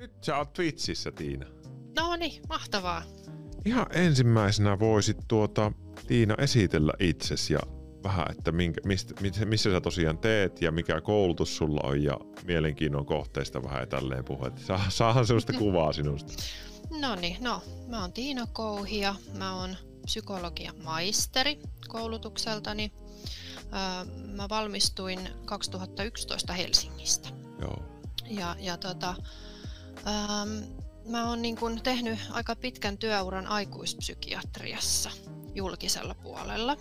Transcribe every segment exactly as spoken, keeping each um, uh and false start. Nyt sä oot Twitchissä, Tiina. No niin, mahtavaa. Ihan ensimmäisenä voisit tuota, Tiina, esitellä itsesi ja vähän, että minkä, mistä, missä sä tosiaan teet ja mikä koulutus sulla on ja mielenkiinnon kohteista vähän ja tälleen puhua. Saahan sellaista kuvaa sinusta. No niin, no mä oon Tiina Kouhia, mä oon psykologian maisteri koulutukseltani. Mä valmistuin kaksituhattayksitoista Helsingistä. Joo. Ja, ja tota, ähm, mä oon niin kun tehnyt aika pitkän työuran aikuispsykiatriassa julkisella puolella.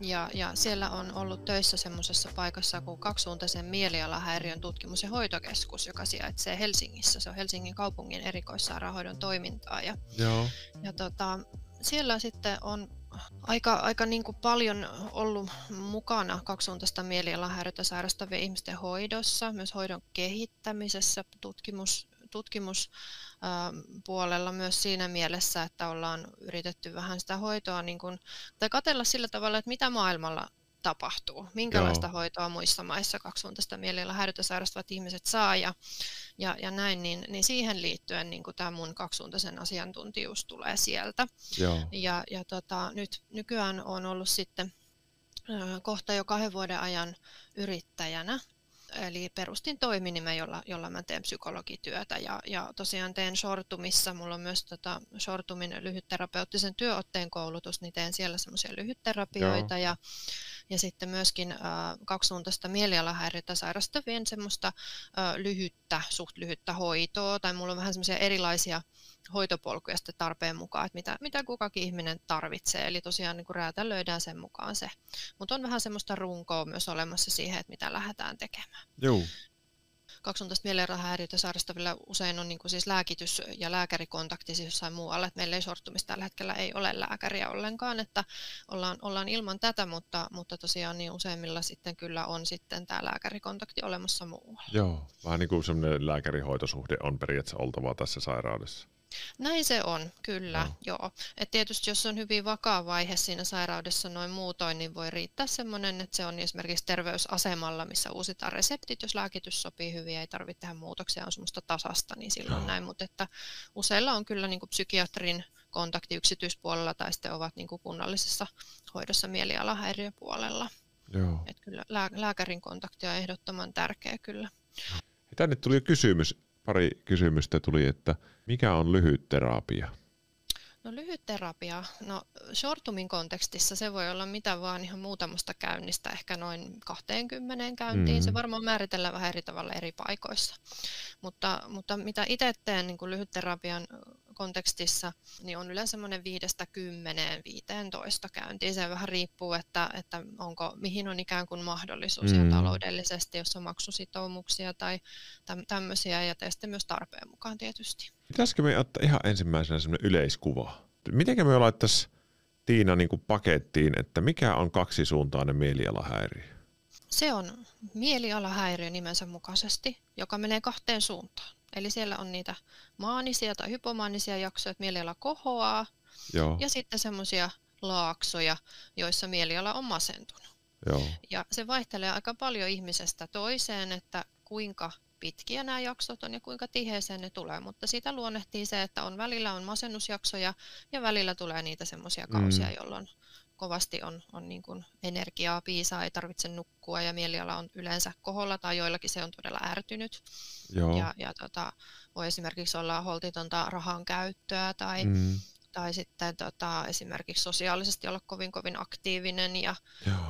Ja, ja siellä on ollut töissä semmoisessa paikassa kuin kaksisuuntaisen mielialahäiriön tutkimus- ja hoitokeskus, joka sijaitsee Helsingissä. Se on Helsingin kaupungin erikoissairaanhoidon toimintaa. Ja, Joo. ja tota, siellä sitten on Aika, aika niin kuin paljon ollut mukana kaksisuuntaista mielialahäiriötä sairastavien ihmisten hoidossa, myös hoidon kehittämisessä, tutkimus, tutkimuspuolella myös siinä mielessä, että ollaan yritetty vähän sitä hoitoa niin kuin, tai katsella sillä tavalla, että mitä maailmalla tapahtuu, minkälaista Joo. hoitoa muissa maissa kaksisuuntaista mielialahäiriötä sairastavat ihmiset saa ja, ja, ja näin, niin, niin siihen liittyen niin tämä mun kaksisuuntaisen asiantuntijuus tulee sieltä. Joo. Ja, ja tota, nyt nykyään olen ollut sitten äh, kohta jo kahden vuoden ajan yrittäjänä, eli perustin toiminimen, jolla, jolla mä teen psykologityötä ja, ja tosiaan teen Shortumissa, mulla on myös tota Shortumin lyhytterapeuttisen työotteen koulutus, niin teen siellä semmoisia lyhytterapioita Joo. ja Ja sitten myöskin äh, kaksisuuntaista mielialahäiriötä sairastavien semmoista äh, lyhyttä, suht lyhyttä hoitoa. Tai mulla on vähän semmoisia erilaisia hoitopolkuja sitten tarpeen mukaan, että mitä, mitä kukakin ihminen tarvitsee. Eli tosiaan niin kuin räätälöidään sen mukaan se. Mutta on vähän semmoista runkoa myös olemassa siihen, että mitä lähdetään tekemään. Joo. Kaksisuuntaista mielialahäiriötä sairastavilla usein on niin kuin siis lääkitys- ja lääkärikontakti siis jossain muualla. Et meillä ei Shortumissa tällä hetkellä ei ole lääkäriä ollenkaan, että ollaan, ollaan ilman tätä, mutta, mutta tosiaan niin useimmilla sitten kyllä on sitten tämä lääkärikontakti olemassa muualla. Joo, vähän niin kuin semmoinen lääkärihoitosuhde on periaatteessa oltava tässä sairaudessa. Näin se on, kyllä. No. Joo. Et tietysti jos on hyvin vakaa vaihe siinä sairaudessa noin muutoin, niin voi riittää semmoinen, että se on esimerkiksi terveysasemalla, missä uusitaan reseptit, jos lääkitys sopii hyvin ja ei tarvitse tehdä muutoksia, on semmoista tasasta, niin silloin no. näin. Mutta että useilla on kyllä niin kuin psykiatrin kontakti yksityispuolella tai sitten ovat niin kuin kunnallisessa hoidossa mielialahäiriöpuolella. Joo. Et kyllä lää- lääkärin kontakti on ehdottoman tärkeä kyllä. Tänne tuli jo kysymys. Pari kysymystä tuli, että mikä on lyhyt terapia? No lyhyt terapia, no Shortumin kontekstissa se voi olla mitä vaan ihan muutamasta käynnistä, ehkä noin kaksikymmentä käyntiin. Mm-hmm. Se varmaan määritellään vähän eri tavalla eri paikoissa. Mutta, mutta mitä itse teen niin kuin lyhyt terapian kontekstissa, niin on yleensä semmoinen viidestä kymmeneen, viiteentoista käyntiin. Se vähän riippuu, että, että onko, mihin on ikään kuin mahdollisuus mm. ja taloudellisesti, jos on maksusitoumuksia tai tämmöisiä, ja sitten myös tarpeen mukaan tietysti. Pitäisikö me ottaa ihan ensimmäisenä semmoinen yleiskuva? Mitenkä me laittaisiin Tiina niin kuin pakettiin, että mikä on kaksisuuntainen mielialahäiriö? Se on mielialahäiriö nimensä mukaisesti, joka menee kahteen suuntaan. Eli siellä on niitä maanisia tai hypomaanisia jaksoja, että mieliala kohoaa, Joo. ja sitten semmoisia laaksoja, joissa mieliala on masentunut. Joo. Ja se vaihtelee aika paljon ihmisestä toiseen, että kuinka pitkiä nämä jaksot on ja kuinka tiheeseen ne tulee, mutta siitä luonnehtii se, että on välillä on masennusjaksoja ja välillä tulee niitä semmoisia kausia, mm. jolloin kovasti on, on niin kuin energiaa, piisaa, ei tarvitse nukkua ja mieliala on yleensä koholla tai joillakin se on todella ärtynyt. Joo. Ja, ja tota, voi esimerkiksi olla holtitonta rahan käyttöä tai, mm. tai sitten tota, esimerkiksi sosiaalisesti olla kovin kovin aktiivinen. Ja,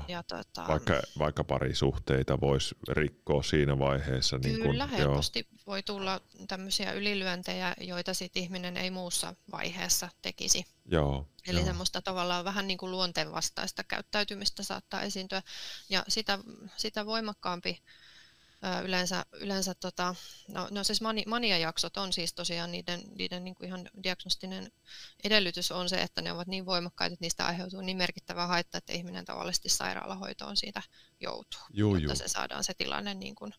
ja tota, vaikka, vaikka parisuhteita voisi rikkoa siinä vaiheessa. Niin kyllä, kun, helposti jo. Voi tulla tämmöisiä ylilyöntejä, joita sit ihminen ei muussa vaiheessa tekisi. Joo. Eli Joo. semmoista tavallaan vähän niin kuin luonteenvastaista käyttäytymistä saattaa esiintyä ja sitä, sitä voimakkaampi ö, yleensä, yleensä tota, no, no siis mani, maniajaksot on siis tosiaan niiden, niiden niin kuin ihan diagnostinen edellytys on se, että ne ovat niin voimakkaita, että niistä aiheutuu niin merkittävä haitta, että ihminen tavallisesti sairaalahoitoon siitä joutuu, Juu, jotta se saadaan se tilanne niin kuin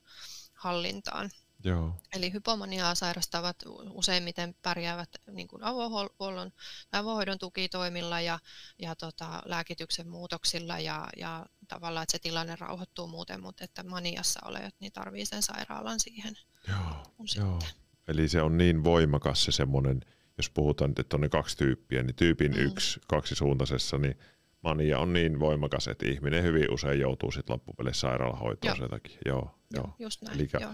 hallintaan. Joo. Eli hypomaniaa sairastavat useimmiten pärjäävät niin kuin avohuollon, avohoidon tukitoimilla ja, ja tota, lääkityksen muutoksilla ja, ja tavallaan, että se tilanne rauhoittuu muuten, mutta että maniassa olejat niin tarvitsee sen sairaalan siihen. Joo. Joo. Eli se on niin voimakas se semmoinen, jos puhutaan, että on ne kaksi tyyppiä, niin tyypin mm. yksi kaksisuuntaisessa, niin mania on niin voimakas, että ihminen hyvin usein joutuu sitten loppupeleissä sairaalahoitoon sen takia. Joo, joo. Just näin, Elikä, joo.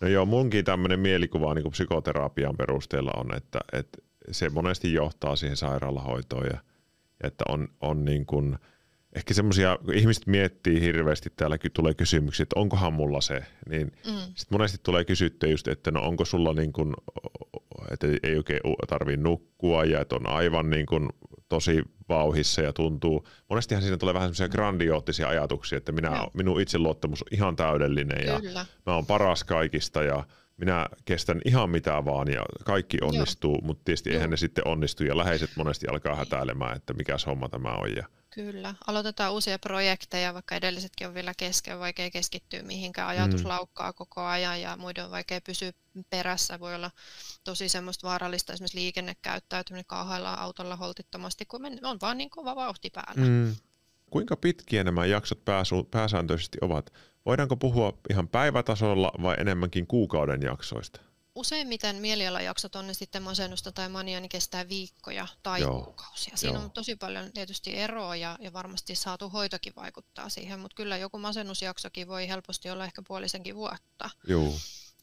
No joo, munkin tämmöinen mielikuva niin psykoterapian perusteella on, että, että se monesti johtaa siihen sairaalahoitoon ja että on, on niin kuin, ehkä semmoisia, kun ihmiset miettii hirveästi, täälläkin tulee kysymyksiä, että onkohan mulla se, niin mm. sitten monesti tulee kysyttyä just, että no onko sulla niin kuin, että ei oikein tarvii nukkua ja että on aivan niin kuin tosi vauhissa ja tuntuu, monestihan siinä tulee vähän semmoisia grandioottisia ajatuksia, että minä, no. minun itseluottamus on ihan täydellinen ja Kyllä. mä oon paras kaikista ja minä kestän ihan mitään vaan ja kaikki onnistuu, mutta tietysti Joo. eihän ne sitten onnistu ja läheiset monesti alkaa hätäilemään, että mikäs homma tämä on. Ja... Kyllä, aloitetaan uusia projekteja, vaikka edellisetkin on vielä kesken, vaikea keskittyä mihinkään, ajatus mm. laukkaa koko ajan ja muiden on vaikea pysyä perässä. Voi olla tosi semmoista vaarallista esimerkiksi liikennekäyttäytyminen, kaahaillaan autolla holtittomasti, kun on vaan niin kova vauhti päällä. Mm. Kuinka pitkiä nämä jaksot pääsu- pääsääntöisesti ovat? Voidaanko puhua ihan päivätasolla vai enemmänkin kuukauden jaksoista? Useimmiten mielialajaksot on ne sitten masennusta tai mania, niin kestää viikkoja tai Joo. kuukausia. Siinä Joo. on tosi paljon tietysti eroa ja, ja varmasti saatu hoitokin vaikuttaa siihen, mutta kyllä joku masennusjaksokin voi helposti olla ehkä puolisenkin vuotta. Joo.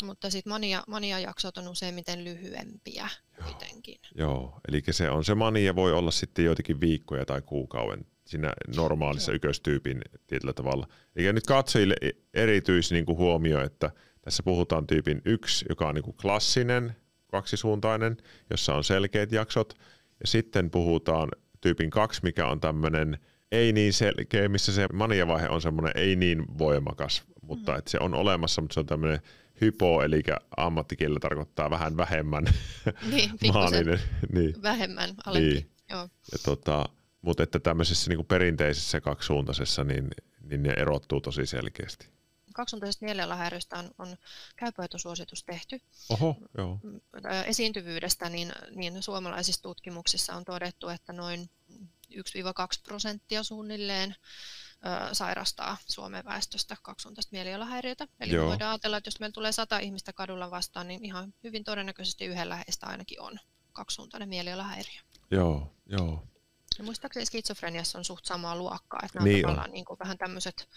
Mutta sitten mania, maniajaksot on useimmiten lyhyempiä Joo. kuitenkin. Joo, eli se on se mania voi olla sitten joitakin viikkoja tai kuukauden. Siinä normaalissa yköistyypin tietyllä tavalla. Eli nyt katsojille erityis niin kuin huomio, että tässä puhutaan tyypin yksi, joka on niin kuin klassinen, kaksisuuntainen, jossa on selkeät jaksot. Ja sitten puhutaan tyypin kaksi, mikä on tämmöinen ei niin selkeä, missä se maniavaihe on semmoinen ei niin voimakas, mutta mm. että se on olemassa, mutta se on tämmöinen hypo, eli ammattikielellä tarkoittaa vähän vähemmän niin, maaninen. Niin. Vähemmän alempi, niin. Joo. Ja tota... Mutta että tämmöisessä niin kuin perinteisessä kaksisuuntaisessa, niin, niin ne erottuu tosi selkeästi. Kaksisuuntaisesta mielialahäiriöstä on, on käypähoitosuositus tehty. Oho, joo. Esiintyvyydestä niin, niin suomalaisissa tutkimuksissa on todettu, että noin yksi kaksi prosenttia suunnilleen ö, sairastaa Suomen väestöstä kaksisuuntaista mielialahäiriötä. Eli joo. voidaan ajatella, että jos meillä tulee sata ihmistä kadulla vastaan, niin ihan hyvin todennäköisesti yhdellä heistä ainakin on kaksisuuntainen mielialahäiriö. Joo, joo. Ja muistaakseni skitsofreniassa on suht samaa luokkaa, että nämä niin tavallaan niin kuin vähän tämmöiset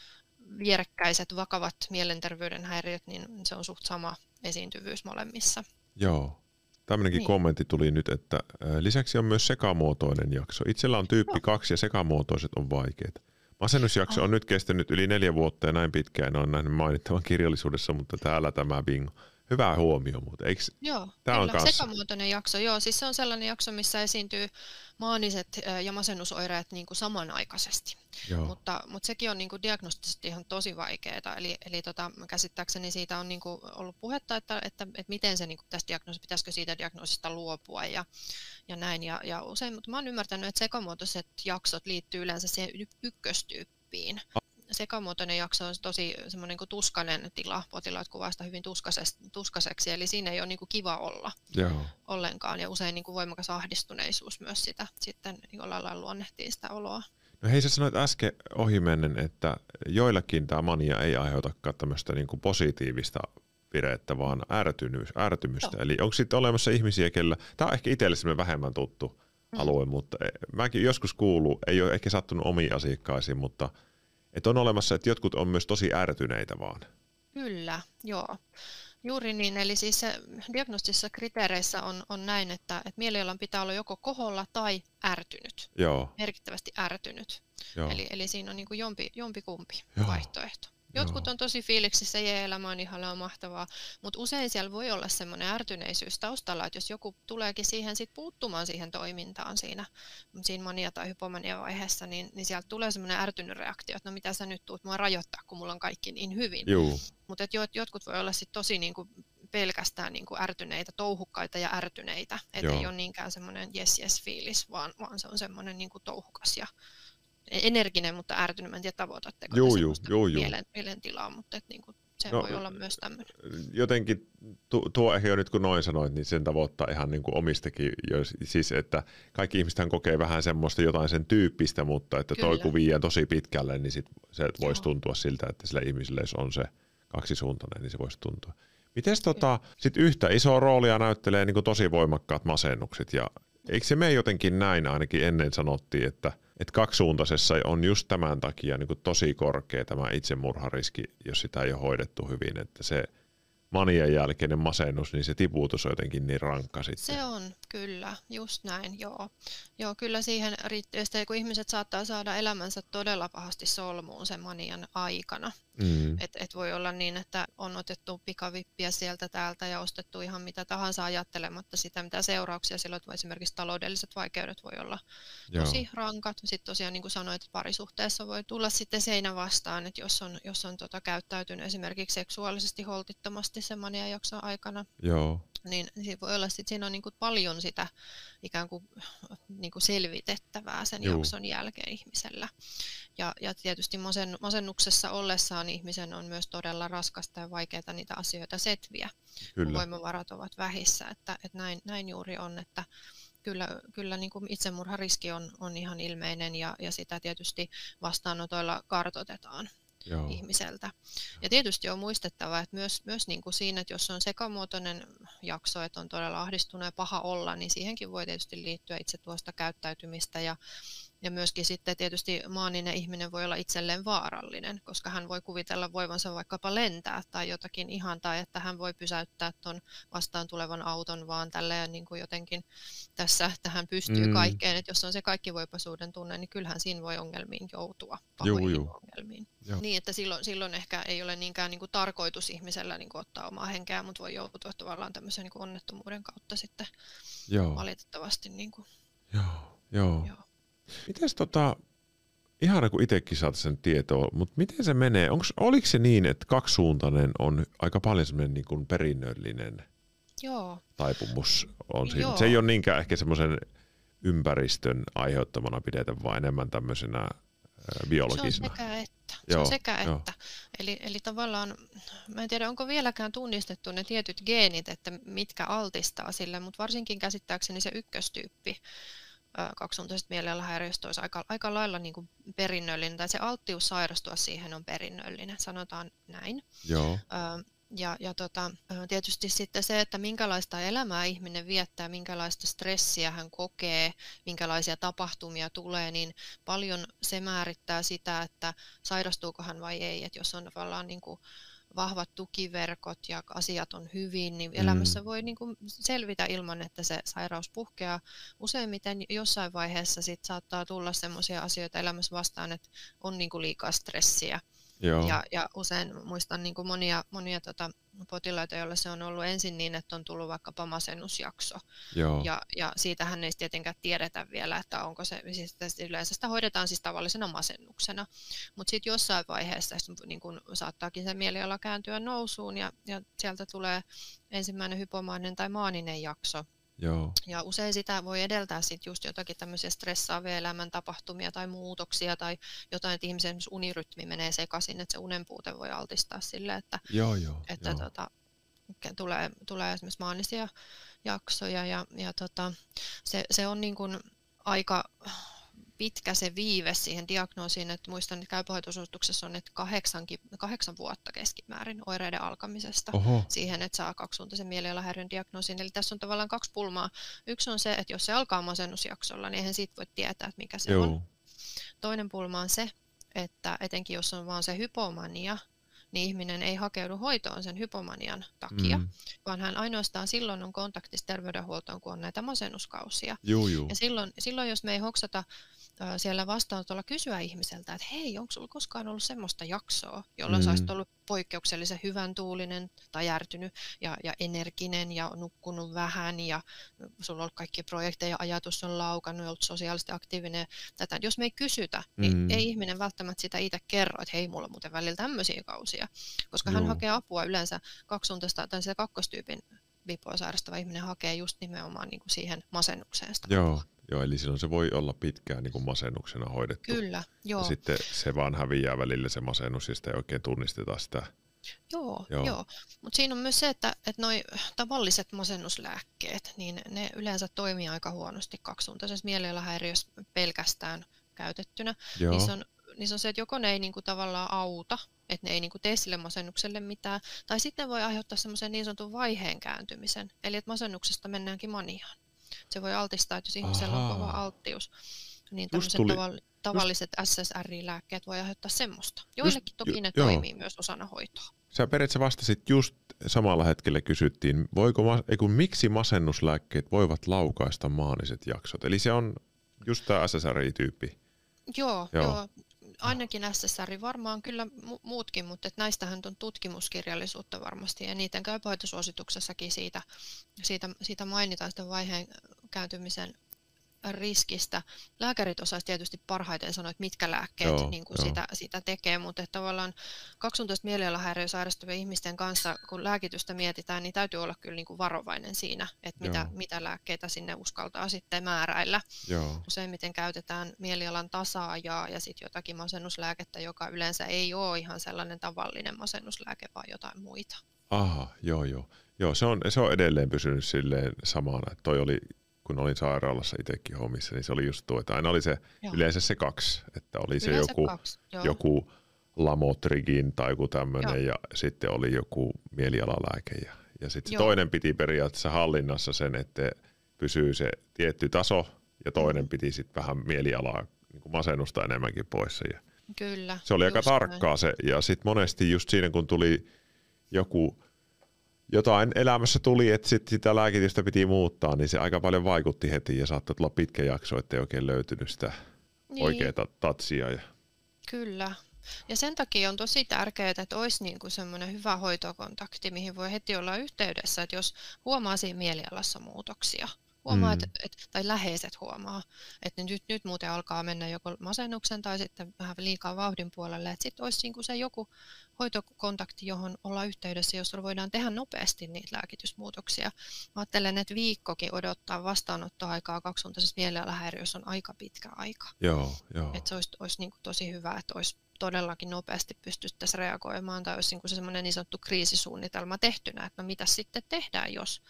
vierekkäiset, vakavat mielenterveyden häiriöt, niin se on suht sama esiintyvyys molemmissa. Joo. Tämmöinenkin niin. kommentti tuli nyt, että lisäksi on myös sekamuotoinen jakso. Itsellä on tyyppi kaksi ja sekamuotoiset on vaikeita. Masennusjakso on nyt kestänyt yli neljä vuotta ja näin pitkään on nähnyt mainittavan kirjallisuudessa, mutta täällä tämä bingo. Hyvä huomio muuten. Eiks, joo, tää on sekamuotoinen jakso. Joo, siis se on sellainen jakso, missä esiintyy maaniset ja masennusoireet niin kuin samanaikaisesti. Mutta, mutta sekin on niin kuin diagnostisesti ihan tosi vaikeaa. Eli, eli tota, käsittääkseni siitä on niin kuin ollut puhetta, että, että, että miten se niin kuin tässä diagnoosissa, pitäisikö siitä diagnoosista luopua ja, ja näin. Ja, ja usein, mutta mä oon ymmärtänyt, että sekamuotoiset jaksot liittyy yleensä siihen ykköstyyppiin. Sekamuotoinen jakso on tosi semmoinen kuin tuskainen tila, potilaat kuvaa sitä hyvin tuskaiseksi, eli siinä ei ole niin kuin kiva olla Joo. ollenkaan, ja usein niin kuin voimakas ahdistuneisuus myös sitä, sitten jollain lailla luonnehtii sitä oloa. No hei, sä sanoit äsken ohimennen, että joillakin tämä mania ei aiheutakaan tämmöistä niin kuin positiivista virettä, vaan ärtymy- ärtymystä, Joo. eli onko sitten olemassa ihmisiä, kellä, tämä on ehkä itsellemme vähemmän tuttu mm. alue, mutta mäkin joskus kuuluu, ei ole ehkä sattunut omiin asiakkaisiin, mutta että on olemassa, että jotkut on myös tosi ärtyneitä vaan. Kyllä, joo. Juuri niin, eli siis diagnostisissa kriteereissä on, on näin, että, että mielialan pitää olla joko koholla tai ärtynyt, joo. merkittävästi ärtynyt. Joo. Eli, eli siinä on niin kuin jompi, jompikumpi joo. vaihtoehto. Jotkut joo. on tosi fiiliksissä, jee, elämä on ihan mahtavaa, mutta usein siellä voi olla semmoinen ärtyneisyys taustalla, että jos joku tuleekin siihen sit puuttumaan siihen toimintaan siinä, siinä mania- tai hypomania-vaiheessa, niin, niin sieltä tulee semmoinen ärtynyt reaktio, että no mitä sä nyt tuut mua rajoittaa, kun mulla on kaikki niin hyvin. Mutta jotkut voi olla sit tosi niinku pelkästään niinku ärtyneitä, touhukkaita ja ärtyneitä, et ei ole niinkään semmoinen yes-yes-fiilis, vaan, vaan se on semmoinen niinku touhukas ja energinen, mutta ärtynyt, mä en tiedä tavoitatteko mielen, mielentilaa, mutta et niinku, se no, voi olla myös tämmöinen. Jotenkin tu, tuo ehkä jo nyt kun noin sanoit, niin sen tavoittaa ihan niinku omistakin, jos, siis että kaikki ihmisethän kokee vähän semmoista jotain sen tyyppistä, mutta että Kyllä. toi kun viiään tosi pitkälle, niin sit se voisi tuntua siltä, että sillä ihmisellä jos on se kaksisuuntainen, niin se voisi tuntua. Mites tota, sit yhtä isoa roolia näyttelee niin kuin tosi voimakkaat masennukset, ja eikö se mene jotenkin näin, ainakin ennen sanottiin, että, että kaksisuuntaisessa on just tämän takia niin kuin tosi korkea tämä itsemurhariski, jos sitä ei ole hoidettu hyvin, että se manian jälkeinen masennus, niin se tiputus on jotenkin niin rankka sitten. Se on, kyllä, just näin, joo. Joo, kyllä siihen riittää, kun ihmiset saattaa saada elämänsä todella pahasti solmuun sen manian aikana. Mm. Et, et voi olla niin, että on otettu pikavippiä sieltä täältä ja ostettu ihan mitä tahansa ajattelematta sitä, mitä seurauksia silloin, että esimerkiksi taloudelliset vaikeudet voi olla joo. tosi rankat. Sitten tosiaan, niin kuin sanoit, että parisuhteessa voi tulla sitten seinä vastaan, että jos on, jos on tota, käyttäytynyt esimerkiksi seksuaalisesti holtittomasti sen maniajakson aikana. Joo. Niin voi olla, sit siinä on niin kuin paljon sitä ikään kuin, niin kuin selvitettävää sen Juu. jakson jälkeen ihmisellä. Ja, ja tietysti masen, masennuksessa ollessaan ihmisen on myös todella raskasta ja vaikeaa niitä asioita setviä, kyllä. kun voimavarat ovat vähissä. Että, että näin, näin juuri on, että kyllä, kyllä niin kuin itsemurhariski on, on ihan ilmeinen ja, ja sitä tietysti vastaanotoilla kartoitetaan. Joo. ihmiseltä. Ja tietysti on muistettava, että myös, myös niin kuin siinä, että jos on sekamuotoinen jakso, että on todella ahdistunut ja paha olla, niin siihenkin voi tietysti liittyä itse tuosta käyttäytymistä ja, ja myöskin sitten tietysti maaninen ihminen voi olla itselleen vaarallinen, koska hän voi kuvitella voivansa vaikkapa lentää tai jotakin ihan, tai että hän voi pysäyttää tuon vastaan tulevan auton vaan tälleen niin kuin jotenkin tässä, että hän pystyy mm. kaikkeen, että jos on se kaikki voipasuuden tunne, niin kyllähän siinä voi ongelmiin joutua, pahoihin juu, juu. ongelmiin. Joo. Niin, että silloin, silloin ehkä ei ole niinkään niin kuin tarkoitus ihmisellä niin kuin ottaa omaa henkeä, mutta voi joutua tavallaan tämmöisen niin kuin onnettomuuden kautta sitten joo. valitettavasti. Niin kuin. Joo, joo. joo. Mites tota, ihana kun itsekin saat sen tietoa, mutta miten se menee? Onks, oliko se niin, että kaksisuuntainen on aika paljon semmoinen niin kuin perinnöllinen joo. taipumus? On siinä. Se ei ole niinkään ehkä semmoisen ympäristön aiheuttamana pidetä, vaan enemmän tämmöisenä biologisena. Se on sekä että. Se joo, sekä että. Eli, eli tavallaan, mä en tiedä onko vieläkään tunnistettu ne tietyt geenit, että mitkä altistaa sille, mutta varsinkin käsittääkseni se ykköstyyppi kaksisuuntaisesta mielialahäiriöstä olisi aika, aika lailla niin kuin perinnöllinen, tai se alttius sairastua siihen on perinnöllinen, sanotaan näin. Joo. Ö, Ja, ja tota, tietysti sitten se, että minkälaista elämää ihminen viettää, minkälaista stressiä hän kokee, minkälaisia tapahtumia tulee, niin paljon se määrittää sitä, että sairastuuko hän vai ei. Et jos on tavallaan niin kuin vahvat tukiverkot ja asiat on hyvin, niin elämässä mm. voi niin kuin selvitä ilman, että se sairaus puhkeaa. Useimmiten jossain vaiheessa sit saattaa tulla sellaisia asioita elämässä vastaan, että on niin kuin liikaa stressiä. Ja, ja usein muistan niin kuin monia, monia tota potilaita, joilla se on ollut ensin niin, että on tullut vaikkapa masennusjakso. Ja, ja siitähän ei tietenkään tiedetä vielä, että onko se, siis yleensä sitä hoidetaan siis tavallisena masennuksena. Mutta sitten jossain vaiheessa niin kun saattaakin se mieliala kääntyä nousuun ja, ja sieltä tulee ensimmäinen hypomaaninen tai maaninen jakso. Joo. Ja usein sitä voi edeltää sit just jotakin tämmöisiä stressaavia elämäntapahtumia tai muutoksia tai jotain, että ihmisen unirytmi menee sekaisin, että se unenpuute voi altistaa sille, että, joo, joo, että joo. Tota, tulee, tulee esimerkiksi maanisia jaksoja ja, ja tota, se, se on niin kuin aika pitkä se viive siihen diagnoosiin, että muistan, että käypähoitosuosituksessa on, että kahdeksan, kahdeksan vuotta keskimäärin oireiden alkamisesta Oho. Siihen, että saa kaksisuuntaisen mielialahäiriön diagnoosiin. Eli tässä on tavallaan kaksi pulmaa. Yksi on se, että jos se alkaa masennusjaksolla, niin eihän siitä voi tietää, että mikä se Joo. on. Toinen pulma on se, että etenkin jos on vaan se hypomania, niin ihminen ei hakeudu hoitoon sen hypomanian takia, mm. vaan hän ainoastaan silloin on kontaktissa terveydenhuoltoon, kun on näitä masennuskausia. Juu, juu. Ja silloin, silloin, jos me ei hoksata siellä vastaanotolla kysyä ihmiseltä, että hei, onko sulla koskaan ollut semmoista jaksoa, jolloin mm. saisit ollut poikkeuksellisen hyvän tuulinen tai järtynyt ja, ja energinen ja nukkunut vähän ja sulla on ollut kaikki projekteja, ajatus on laukannut, ollut sosiaalisesti aktiivinen. Tätä. Jos me ei kysytä, niin mm. ei ihminen välttämättä sitä itse kerro, että hei, mulla on muuten välillä tämmöisiä kausia, koska Joo. hän hakee apua yleensä kaksisuuntaista tai sitä kakkostyypin bipoa sairastava ihminen hakee just nimenomaan niin kuin siihen masennukseen sitä Joo. apua. Joo, eli silloin se voi olla pitkään niin kuin masennuksena hoidettu. Kyllä, joo. Ja sitten se vaan häviää välillä se masennus ja sitä ei oikein tunnisteta sitä. Joo, joo. joo. Mutta siinä on myös se, että, että noi tavalliset masennuslääkkeet, niin ne yleensä toimii aika huonosti kaksisuuntaisessa mielialahäiriössä pelkästään käytettynä. Joo. Niissä on, niissä on se, että joko ne ei niin kuin tavallaan auta että ne ei niin kuin tee sille masennukselle mitään. Tai sitten ne voi aiheuttaa semmoisen niin sanotun vaiheen kääntymisen, eli että masennuksesta mennäänkin maniaan. Se voi altistaa, että jos ihmisellä Ahaa. on kova alttius, niin tämmöiset tuli, tavalliset just... S S R I-lääkkeet voi aiheuttaa semmoista. Joillekin just, toki ne jo, toimii joo. myös osana hoitoa. Sä periaatteessa vastasit just samalla hetkellä kysyttiin, voiko, ei kun, miksi masennuslääkkeet voivat laukaista maaniset jaksot. Eli se on just tämä S S R I-tyyppi. Joo, joo. joo. Ainakin S S R I, varmaan kyllä muutkin, mutta et näistähän on tutkimuskirjallisuutta varmasti ja niiden käypähoitosuosituksessakin siitä, siitä, siitä mainitaan sitä vaiheen kääntymisen riskistä. Lääkärit osaisivat tietysti parhaiten sanoa, että mitkä lääkkeet joo, niin kuin sitä, sitä tekee, mutta että tavallaan kaksisuuntaisen mielialahäiriön sairastuvien ihmisten kanssa, kun lääkitystä mietitään, niin täytyy olla kyllä niin kuin varovainen siinä, että mitä, mitä lääkkeitä sinne uskaltaa sitten määräillä. Joo. Useimmiten käytetään mielialan tasaajaa ja sitten jotakin masennuslääkettä, joka yleensä ei ole ihan sellainen tavallinen masennuslääke, vaan jotain muita. Aha, joo joo. Joo, se on, se on edelleen pysynyt silleen samana, että toi oli... kun olin sairaalassa itsekin hommissa, niin se oli just tuo, että aina oli se Joo. yleensä se kaksi, että oli yleensä se joku, joku lamotrigin tai joku tämmöinen, ja sitten oli joku mielialalääke, ja, ja sitten toinen piti periaatteessa hallinnassa sen, että pysyy se tietty taso, ja toinen piti sitten vähän mielialaa, niin kuin masennusta enemmänkin pois. Ja Kyllä, se oli aika tarkkaa näin. se, ja sitten monesti just siinä, kun tuli joku... Jotain elämässä tuli, että sit sitä lääkitystä piti muuttaa, niin se aika paljon vaikutti heti ja saattoi tulla pitkä jakso, ettei oikein löytynyt sitä niin. oikeaa tatsia. Ja... Kyllä. Ja sen takia on tosi tärkeää, että olisi niin kuin semmoinen hyvä hoitokontakti, mihin voi heti olla yhteydessä, että jos huomaa siinä mielialassa muutoksia. Huomaa, mm. et, et, tai läheiset huomaa, että nyt, nyt muuten alkaa mennä joko masennuksen tai sitten vähän liikaa vauhdin puolelle. Sitten olisi niinku se joku hoitokontakti, johon ollaan yhteydessä, jossa voidaan tehdä nopeasti niitä lääkitysmuutoksia. Mä ajattelen, että viikkokin odottaa vastaanottoaikaa kaksisuuntaisessa mielialahäiriössä on aika pitkä aika. Joo, joo. Et se olisi, olisi niinku tosi hyvä, että olisi todellakin nopeasti pystyttäisiin reagoimaan tai olisi niinku semmoinen niin sanottu kriisisuunnitelma tehtynä, että no mitä sitten tehdään, jos,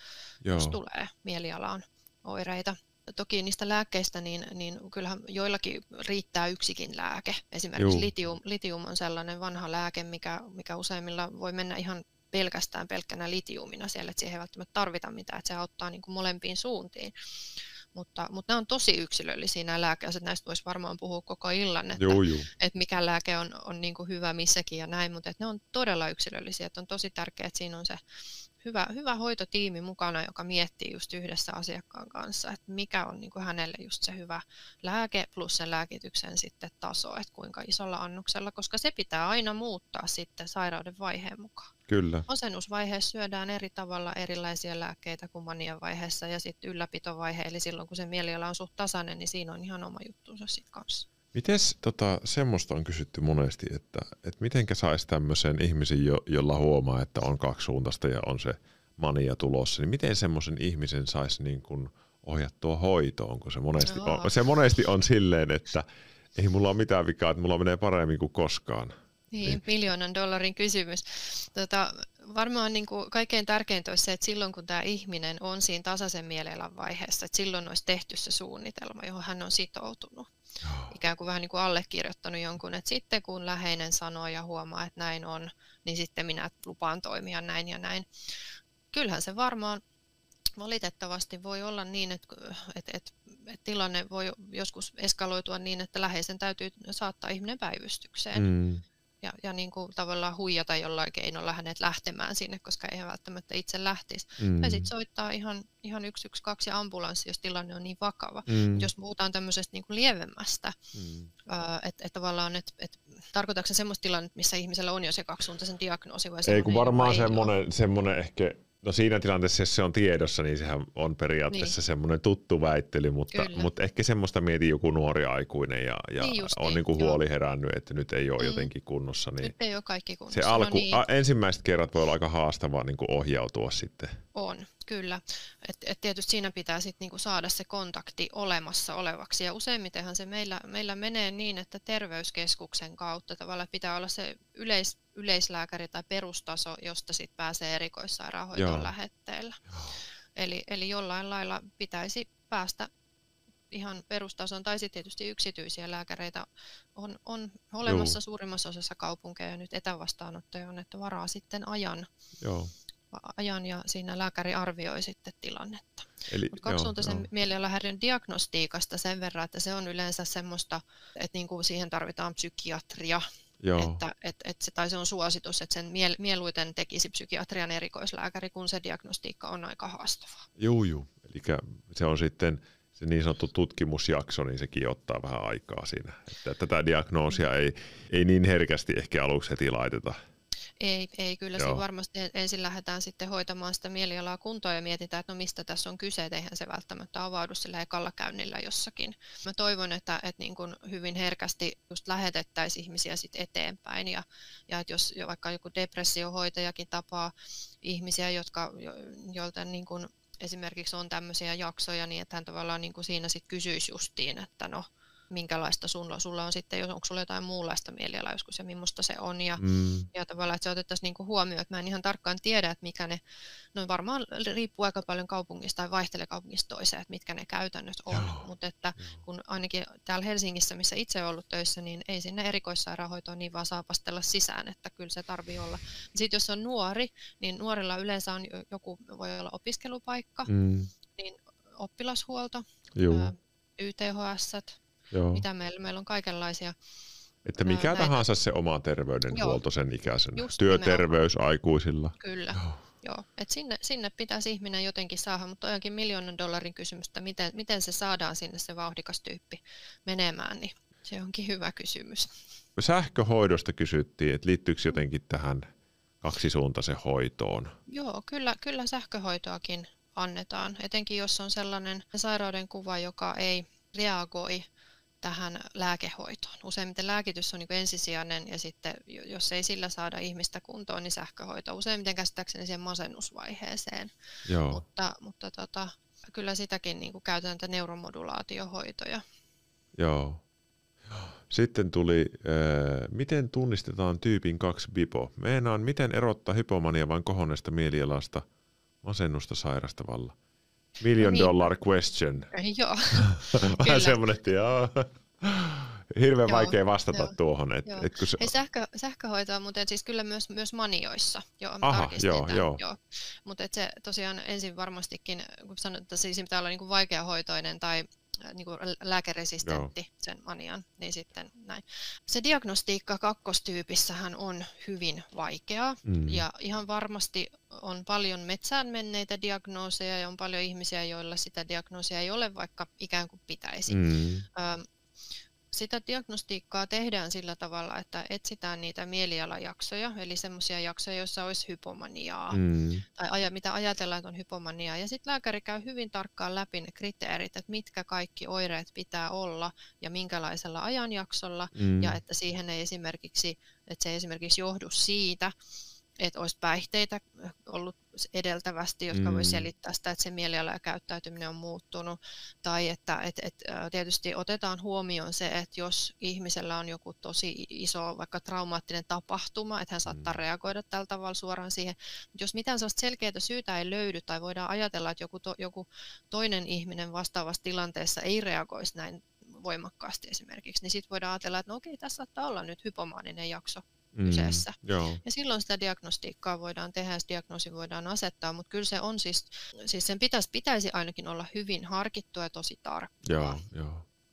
jos tulee mielialaan oireita. Toki niistä lääkkeistä, niin, niin kyllähän joillakin riittää yksikin lääke. Esimerkiksi litium, litium on sellainen vanha lääke, mikä, mikä useimmilla voi mennä ihan pelkästään pelkkänä litiumina siellä, että siihen ei välttämättä tarvita mitään, että se auttaa niin kuin molempiin suuntiin. Mutta, mutta nämä on tosi yksilöllisiä nämä lääkeaset, näistä voisi varmaan puhua koko illan, että, joo, joo. että mikä lääke on, on niin kuin hyvä missäkin ja näin, mutta että ne on todella yksilöllisiä, että on tosi tärkeää, että siinä on se Hyvä, hyvä hoitotiimi mukana, joka miettii just yhdessä asiakkaan kanssa, että mikä on niin kuin hänelle just se hyvä lääke plus sen lääkityksen sitten taso, että kuinka isolla annoksella, koska se pitää aina muuttaa sitten sairauden vaiheen mukaan. Kyllä. Masennusvaiheessa syödään eri tavalla erilaisia lääkkeitä kuin manian vaiheessa ja sitten ylläpitovaihe, eli silloin kun se mieliala on suht tasainen, niin siinä on ihan oma juttunsa sitten kanssa. Mites tota, semmoista on kysytty monesti, että, että mitenkä saisi tämmöisen ihmisen, jo, jolla huomaa, että on kaksisuuntaista ja on se mania tulossa, niin miten semmoisen ihmisen saisi niin kun ohjattua hoitoon, kun se monesti, on, se monesti on silleen, että ei mulla ole mitään vikaa, että mulla menee paremmin kuin koskaan. Niin, niin. Miljoonan dollarin kysymys. Tota, varmaan niin kuin kaikkein tärkeintä olisi se, että silloin kun tämä ihminen on siinä tasaisen mielialan vaiheessa, että silloin olisi tehty se suunnitelma, johon hän on sitoutunut. Ikään kuin vähän niin kuin allekirjoittanut jonkun, että sitten kun läheinen sanoo ja huomaa, että näin on, niin sitten minä lupaan toimia näin ja näin. Kyllähän se varmaan valitettavasti voi olla niin, että, että, että, että tilanne voi joskus eskaloitua niin, että läheisen täytyy saattaa ihminen päivystykseen. Mm. Ja, ja niin kuin tavallaan huijata jollain keinolla hänet lähtemään sinne, koska eihän välttämättä itse lähtisi. Mm. Tai sitten soittaa ihan, ihan yksi yksi kaksi ja ambulanssi, jos tilanne on niin vakava. Mm. Jos puhutaan tämmöisestä niin kuin lievemmästä, mm. että et tavallaan, et, et, tarkoitatko se semmoista tilannetta, missä ihmisellä on jo se kaksisuuntaisen diagnoosi? Vai ei, kun varmaan semmoinen, semmoinen ehkä, no siinä tilanteessa, jos se on tiedossa, niin sehän on periaatteessa niin. semmoinen tuttu väittely, mutta, mutta ehkä semmoista mieti joku nuori aikuinen ja, ja niin on niin, niin kuin huoli herännyt, että nyt ei ole mm. jotenkin kunnossa. Niin nyt ei ole kaikki kunnossa. Se alku, no niin. a, ensimmäiset kerrat voi olla aika haastavaa niin kuin ohjautua sitten. On, kyllä. Et, et tietysti siinä pitää sit niinku saada se kontakti olemassa olevaksi. Ja useimmitenhan se meillä, meillä menee niin, että terveyskeskuksen kautta tavallaan pitää olla se yleis, yleislääkäri tai perustaso, josta sit pääsee erikoissairaanhoitoon lähetteellä. Eli, eli jollain lailla pitäisi päästä ihan perustason, tai sitten tietysti yksityisiä lääkäreitä on, on olemassa Joo. suurimmassa osassa kaupunkeja ja nyt etävastaanottoja on, että varaa sitten ajan. Joo. ajan ja siinä lääkäri arvioi sitten tilannetta. Mutta kaksisuuntaisen mielialahäiriön diagnostiikasta sen verran, että se on yleensä semmoista, että niinku siihen tarvitaan psykiatria, että, et, et se, tai se on suositus, että sen miel, mieluiten tekisi psykiatrian erikoislääkäri, kun se diagnostiikka on aika haastavaa. Joo, joo. Eli se on sitten se niin sanottu tutkimusjakso, niin sekin ottaa vähän aikaa siinä. Että tätä diagnoosia ei, ei niin herkästi ehkä aluksi heti laiteta. Ei, ei, kyllä se varmasti ensin lähdetään sitten hoitamaan sitä mielialaa kuntoon ja mietitään, että no mistä tässä on kyse, eihän se välttämättä avaudu sillä ekalla käynnillä jossakin. Mä toivon, että, että niin kuin hyvin herkästi just lähetettäisiin ihmisiä sitten eteenpäin ja, ja että jos vaikka joku depressiohoitajakin tapaa ihmisiä, jotka, jo, joilta niin kuin esimerkiksi on tämmöisiä jaksoja, niin että hän tavallaan niin kuin siinä sitten kysyisi justiin, että no minkälaista sulla, sulla on sitten, jos onko sulla jotain muunlaista mielialaa joskus ja millaista se on. Ja, mm. ja tavallaan, että se otettaisiin niinku huomioon, että mä en ihan tarkkaan tiedä, että mikä ne, no varmaan riippuu aika paljon kaupungista tai vaihtelee kaupungista toiseen, että mitkä ne käytännöt on. Mutta että kun ainakin täällä Helsingissä, missä itse olen ollut töissä, niin ei sinne erikoissairaanhoitoon niin vaan saa pastella sisään, että kyllä se tarvii olla. Sitten jos on nuori, niin nuorilla yleensä on joku, voi olla opiskelupaikka, mm. niin oppilashuolto, ää, Y T H S, Joo. mitä meillä, meillä on kaikenlaisia. Että mikä näitä. Tahansa se oma terveydenhuolto Joo. sen ikäisenä. Just työterveys nimenomaan. Aikuisilla. Kyllä. Joo. Joo. Et sinne, sinne pitäisi ihminen jotenkin saada, mutta onkin miljoonan dollarin kysymys, että miten, miten se saadaan sinne se vauhdikas tyyppi menemään, niin se onkin hyvä kysymys. Sähköhoidosta kysyttiin, että liittyykö jotenkin tähän kaksisuuntaisen hoitoon? Joo, kyllä, kyllä sähköhoitoakin annetaan, etenkin jos on sellainen sairaudenkuva, joka ei reagoi tähän lääkehoitoon. Useimmiten lääkitys on niin kuin ensisijainen ja sitten jos ei sillä saada ihmistä kuntoon, niin sähköhoito. Useimmiten käsittääkseni siihen masennusvaiheeseen, Joo. mutta, mutta tota, kyllä sitäkin niin kuin käytetään näitä neuromodulaatiohoitoja. Joo. Sitten tuli, äh, miten tunnistetaan tyypin kaksi bipo? Meinaan, miten erottaa hypomania vain kohonneesta mielialasta masennusta sairastavalla? Million dollar question. Joo. Vähän semmoinen, että joo. Hirveän joo, vaikea vastata joo, tuohon. Et, et kun se... Hei, sähkö, sähköhoitoa muuten siis kyllä myös, myös manioissa. Joo, Aha, joo, joo. joo. Mutta se tosiaan ensin varmastikin, kun sanotaan, että siis pitää olla niinku vaikeahoitoinen tai niinku lääkeresistentti joo. sen manian, niin sitten näin. Se diagnostiikka kakkostyypissähän on hyvin vaikeaa mm. ja ihan varmasti on paljon metsään menneitä diagnooseja ja on paljon ihmisiä, joilla sitä diagnoosia ei ole, vaikka ikään kuin pitäisi. Mm. Sitä diagnostiikkaa tehdään sillä tavalla, että etsitään niitä mielialajaksoja, eli semmoisia jaksoja, joissa olisi hypomaniaa, mm. tai mitä ajatellaan, että on hypomaniaa. Ja sitten lääkäri käy hyvin tarkkaan läpi ne kriteerit, että mitkä kaikki oireet pitää olla ja minkälaisella ajanjaksolla, mm. ja että siihen ei esimerkiksi, että se ei esimerkiksi johdu siitä, että olisi päihteitä ollut edeltävästi, jotka mm. voi selittää sitä, että se mieliala ja käyttäytyminen on muuttunut. Tai että et, et, tietysti otetaan huomioon se, että jos ihmisellä on joku tosi iso, vaikka traumaattinen tapahtuma, että hän saattaa mm. reagoida tällä tavalla suoraan siihen. Mutta jos mitään sellaista selkeää syytä ei löydy tai voidaan ajatella, että joku, to, joku toinen ihminen vastaavassa tilanteessa ei reagoisi näin voimakkaasti esimerkiksi, niin sitten voidaan ajatella, että no okei, tässä saattaa olla nyt hypomaaninen jakso. Mm, ja silloin sitä diagnostiikkaa voidaan tehdä ja diagnoosi voidaan asettaa, mutta kyllä se on siis, siis sen pitäisi, pitäisi ainakin olla hyvin harkittua ja tosi tarkkaa.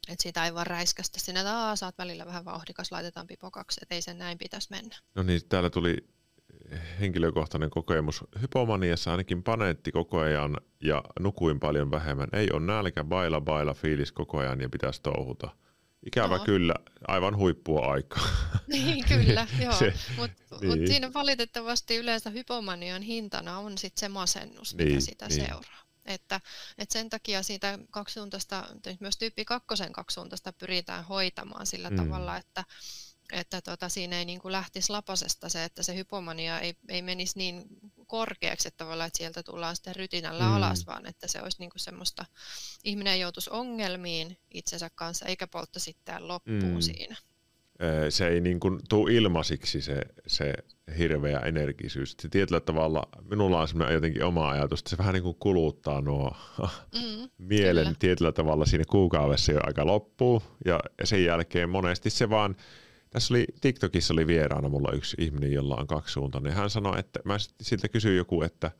Että siitä ei vaan räiskästä sinne, että aah, sä oot välillä vähän vauhdikas, laitetaan pipo kaksi, että ei sen näin pitäisi mennä. No niin, täällä tuli henkilökohtainen kokemus. Hypomaniassa ainakin paneetti koko ajan ja nukuin paljon vähemmän. Ei ole nälkä, baila, baila, fiilis koko ajan ja pitäisi touhuta. Ikävä joo. kyllä, aivan huippua aikaa. Niin, kyllä, joo. Mutta niin. mut siinä valitettavasti yleensä hypomanian hintana on sit se masennus, niin, mitä sitä niin. seuraa. Että, et sen takia siitä kaksisuuntaista, myös tyyppi kakkosen kaksisuuntaista pyritään hoitamaan sillä mm. tavalla, että, että tota, siinä ei niinku lähtisi lapasesta se, että se hypomania ei, ei menisi niin korkeaksi, että, tavallaan, että sieltä tullaan sitten rytinällä mm. alas, vaan että se olisi niinku semmoista, ihminen joutuisi ongelmiin itsensä kanssa, eikä polttaisi tämän loppuun mm. siinä. se ei niin kuin tule ilmaisiksi se, se hirveä energisyys. Se tietyllä tavalla, minulla on semmoinen jotenkin oma ajatus, että se vähän niin kuin kuluttaa nuo mm, mielen kyllä. Tietyllä tavalla siinä kuukaudessa jo aika loppuu. Ja sen jälkeen monesti se vaan, tässä oli, TikTokissa oli vieraana mulla yksi ihminen, jolla on kaksisuuntainen. Hän sanoi, että mä siltä kysyin joku, että,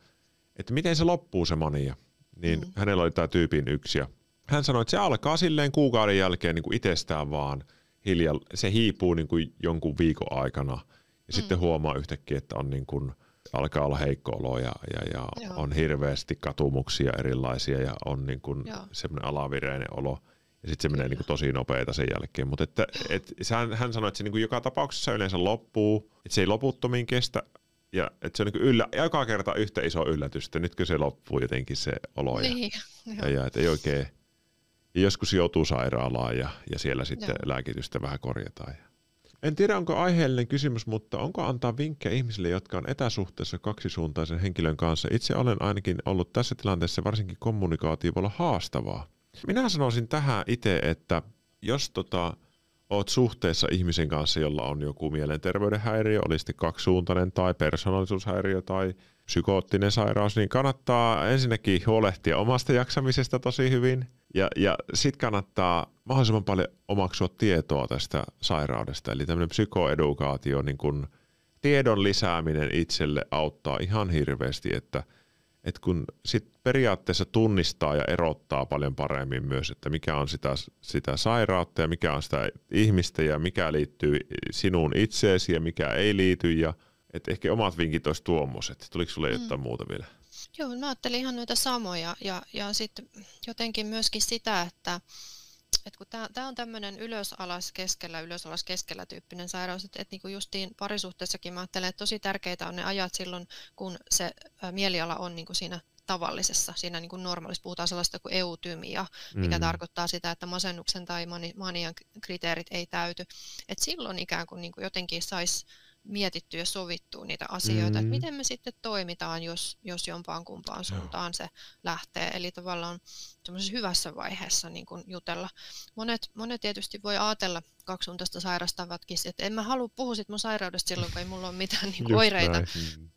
että miten se loppuu se mania. Niin mm. hänellä oli tämä tyypin yksi. Ja hän sanoi, että se alkaa silleen kuukauden jälkeen niin kuin itsestään vaan. Hiljaa, se hiipuu niin kuin jonkun viikon aikana ja mm. sitten huomaa yhtäkkiä, että on niin kuin, alkaa olla heikko olo ja, ja, ja on hirveästi katumuksia erilaisia ja on niin kuin semmoinen alavireinen olo. Ja sitten se menee niin kuin tosi nopeita sen jälkeen. Mutta että, et, hän, hän sanoi, että se niin kuin joka tapauksessa yleensä loppuu, että se ei loputtomiin kestä. Ja että se on niin kuin yllä, joka kerta yhtä iso yllätys, että nytkö se loppuu jotenkin se olo. Ja, niin, ja, ja että ei oikein. Ja joskus joutuu sairaalaan ja, ja siellä sitten Joo. lääkitystä vähän korjataan. En tiedä, onko aiheellinen kysymys, mutta onko antaa vinkkejä ihmisille, jotka on etäsuhteessa kaksisuuntaisen henkilön kanssa? Itse olen ainakin ollut tässä tilanteessa, varsinkin kommunikaatio voi olla haastavaa. Minä sanoisin tähän itse, että jos tota, olet suhteessa ihmisen kanssa, jolla on joku mielenterveyden häiriö, oli sitten kaksisuuntainen tai persoonallisuushäiriö tai psykoottinen sairaus, niin kannattaa ensinnäkin huolehtia omasta jaksamisesta tosi hyvin. Ja, ja sitten kannattaa mahdollisimman paljon omaksua tietoa tästä sairaudesta. Eli tämmöinen psykoedukaatio, niin kun tiedon lisääminen itselle auttaa ihan hirveästi, että et kun sit periaatteessa tunnistaa ja erottaa paljon paremmin myös, että mikä on sitä, sitä sairautta ja mikä on sitä ihmistä ja mikä liittyy sinuun itseesi ja mikä ei liity. Ja et ehkä omat vinkit olisi tuommoiset. Tuliko sulle mm. jotain muuta vielä? Joo, mä ajattelin ihan noita samoja ja, ja sitten jotenkin myöskin sitä, että, että kun tämä on tämmöinen ylös-alas keskellä, ylös-alas keskellä tyyppinen sairaus, että, että niin kuin justiin parisuhteessakin mä ajattelen, että tosi tärkeitä on ne ajat silloin, kun se mieliala on niin kuin siinä tavallisessa, siinä niin kuin normaalissa, puhutaan sellaista kuin eutymiä, mikä mm. tarkoittaa sitä, että masennuksen tai manian kriteerit ei täyty, että silloin ikään kuin, niin kuin jotenkin saisi mietittyä ja sovittua niitä asioita, mm-hmm. että miten me sitten toimitaan, jos, jos jompaan kumpaan suuntaan se lähtee. Eli tavallaan semmoisessa hyvässä vaiheessa niin kun jutella. Monet, monet tietysti voi ajatella kaksisuuntaista sairastavatkin, että en mä halua puhua sit mun sairaudesta silloin, kun ei mulla ole mitään niin kun oireita. Näin.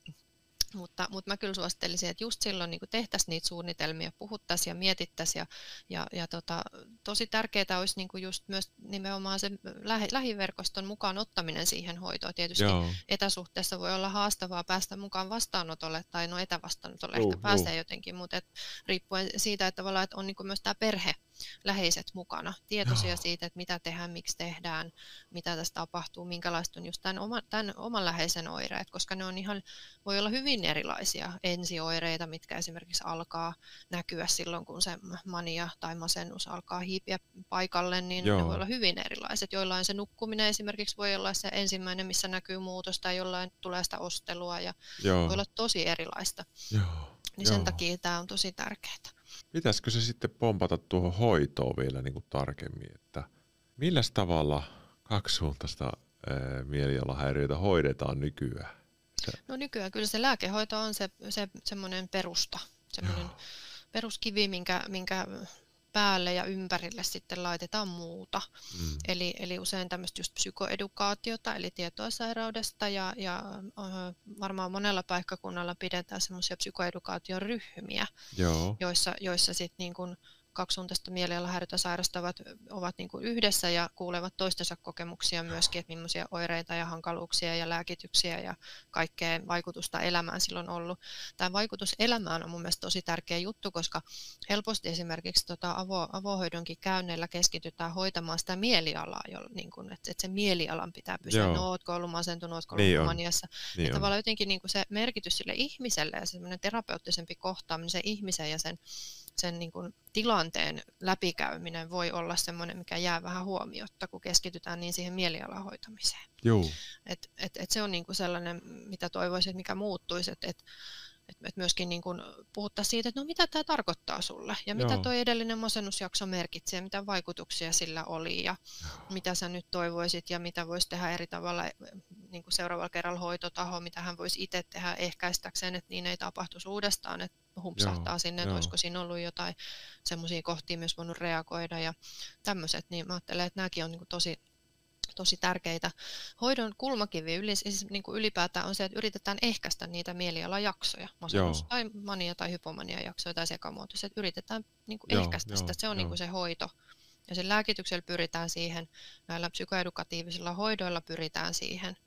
Mutta, mutta mä kyllä suosittelisin, että just silloin niin tehtäisiin niitä suunnitelmia, puhuttaisiin ja mietittäisiin. Ja, ja, ja tota, tosi tärkeää olisi niin just myös nimenomaan se lähi, lähiverkoston mukaan ottaminen siihen hoitoon. Tietysti Joo. etäsuhteessa voi olla haastavaa päästä mukaan vastaanotolle tai no etävastaanotolle uh, ehkä pääsee uh. jotenkin, mutta et, riippuen siitä, että, että on niin myös tämä perhe, läheiset mukana, tietoisia Joo. siitä, että mitä tehdään, miksi tehdään, mitä tässä tapahtuu, minkälaista on just tämän oman, tämän oman läheisen oireet, koska ne on ihan, voi olla hyvin erilaisia ensioireita, mitkä esimerkiksi alkaa näkyä silloin, kun se mania tai masennus alkaa hiipiä paikalle, niin Joo. ne voi olla hyvin erilaiset. Joillain se nukkuminen esimerkiksi voi olla se ensimmäinen, missä näkyy muutosta, jollain tulee sitä ostelua ja Joo. voi olla tosi erilaista. Joo. Niin Joo. sen takia tämä on tosi tärkeää. Pitäisikö se sitten pompata tuohon hoitoon vielä niin kuin tarkemmin, että millä tavalla kaksisuuntaista ää, mielialahäiriötä hoidetaan nykyään? Se... No nykyään kyllä se lääkehoito on se, se semmoinen perusta, semmoinen peruskivi, minkä, minkä päälle ja ympärille sitten laitetaan muuta. Mm. Eli, eli usein tämmöistä just psykoedukaatiota, eli tietoa sairaudesta, ja, ja varmaan monella paikkakunnalla pidetään semmoisia psykoedukaation ryhmiä, Joo. joissa, joissa sitten niin kuin kaksisuuntaista mielialahäiriötä sairastavat ovat niin kuin yhdessä ja kuulevat toistensa kokemuksia myöskin, että millaisia oireita ja hankaluuksia ja lääkityksiä ja kaikkea vaikutusta elämään silloin ollut. Tämä vaikutus elämään on mun mielestä tosi tärkeä juttu, koska helposti esimerkiksi tota avo, avohoidonkin käynneillä keskitytään hoitamaan sitä mielialaa, jo, niin kuin, että, että se mielialan pitää pysyä, no ootko ollut masentunut, ootko ollut niin maniassa. Niin tavallaan jotenkin niin kuin se merkitys sille ihmiselle ja semmoinen terapeuttisempi kohtaaminen sen ihmisen ja sen sen niin kuin tilanteen läpikäyminen voi olla semmoinen, mikä jää vähän huomiotta, kun keskitytään niin siihen mielialan hoitamiseen. Joo. Et, et, et se on niin kuin sellainen, mitä toivoisin, että mikä muuttuisi, että et, et myöskin niin kuin puhuttaisiin siitä, että no mitä tämä tarkoittaa sulle ja Joo. mitä tuo edellinen masennusjakso merkitsee, mitä vaikutuksia sillä oli ja Joo. mitä sä nyt toivoisit ja mitä voisi tehdä eri tavalla niin kuin seuraavalla kerralla hoitotaho, mitä hän voisi itse tehdä ehkäistäkseen, että niin ei tapahtuisi uudestaan, että humpsahtaa Joo, sinne, että jo. Olisiko siinä ollut jotain semmoisia kohtia myös voinut reagoida ja tämmöiset, niin mä ajattelen, että nämäkin on niin kuin tosi tosi tärkeitä. Hoidon kulmakivi yli, siis niin kuin ylipäätään on se, että yritetään ehkäistä niitä mielialajaksoja, masennus- tai mania- tai hypomaniajaksoja tai sekamuotoisia, että yritetään niin kuin joo, ehkäistä joo, sitä, se on niin kuin se hoito. Ja sen lääkityksellä pyritään siihen, näillä psykoedukatiivisilla hoidoilla pyritään siihen.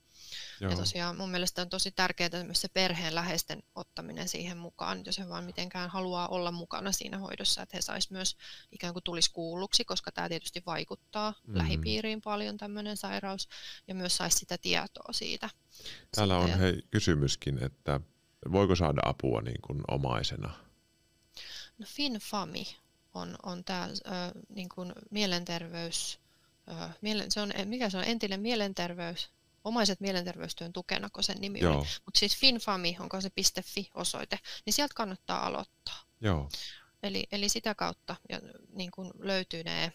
Joo. Ja tosiaan mun mielestä on tosi tärkeää myös se perheen läheisten ottaminen siihen mukaan, jos he vaan mitenkään haluaa olla mukana siinä hoidossa, että he sais myös ikään kuin tulisi kuulluksi, koska tämä tietysti vaikuttaa mm-hmm. lähipiiriin paljon tämmöinen sairaus, ja myös saisi sitä tietoa siitä. Täällä on sitten, hei, kysymyskin, että voiko saada apua niin kuin omaisena? No FinFami on, on tämä äh, niin kuin mielenterveys, äh, mielen, se on, mikä se on, entinen mielenterveys, omaiset mielenterveystyön tukena, kun sen nimi on. Mutta siis FinFami, onko se .fi-osoite, niin sieltä kannattaa aloittaa. Joo. Eli, eli sitä kautta ja, niin kun löytyy ne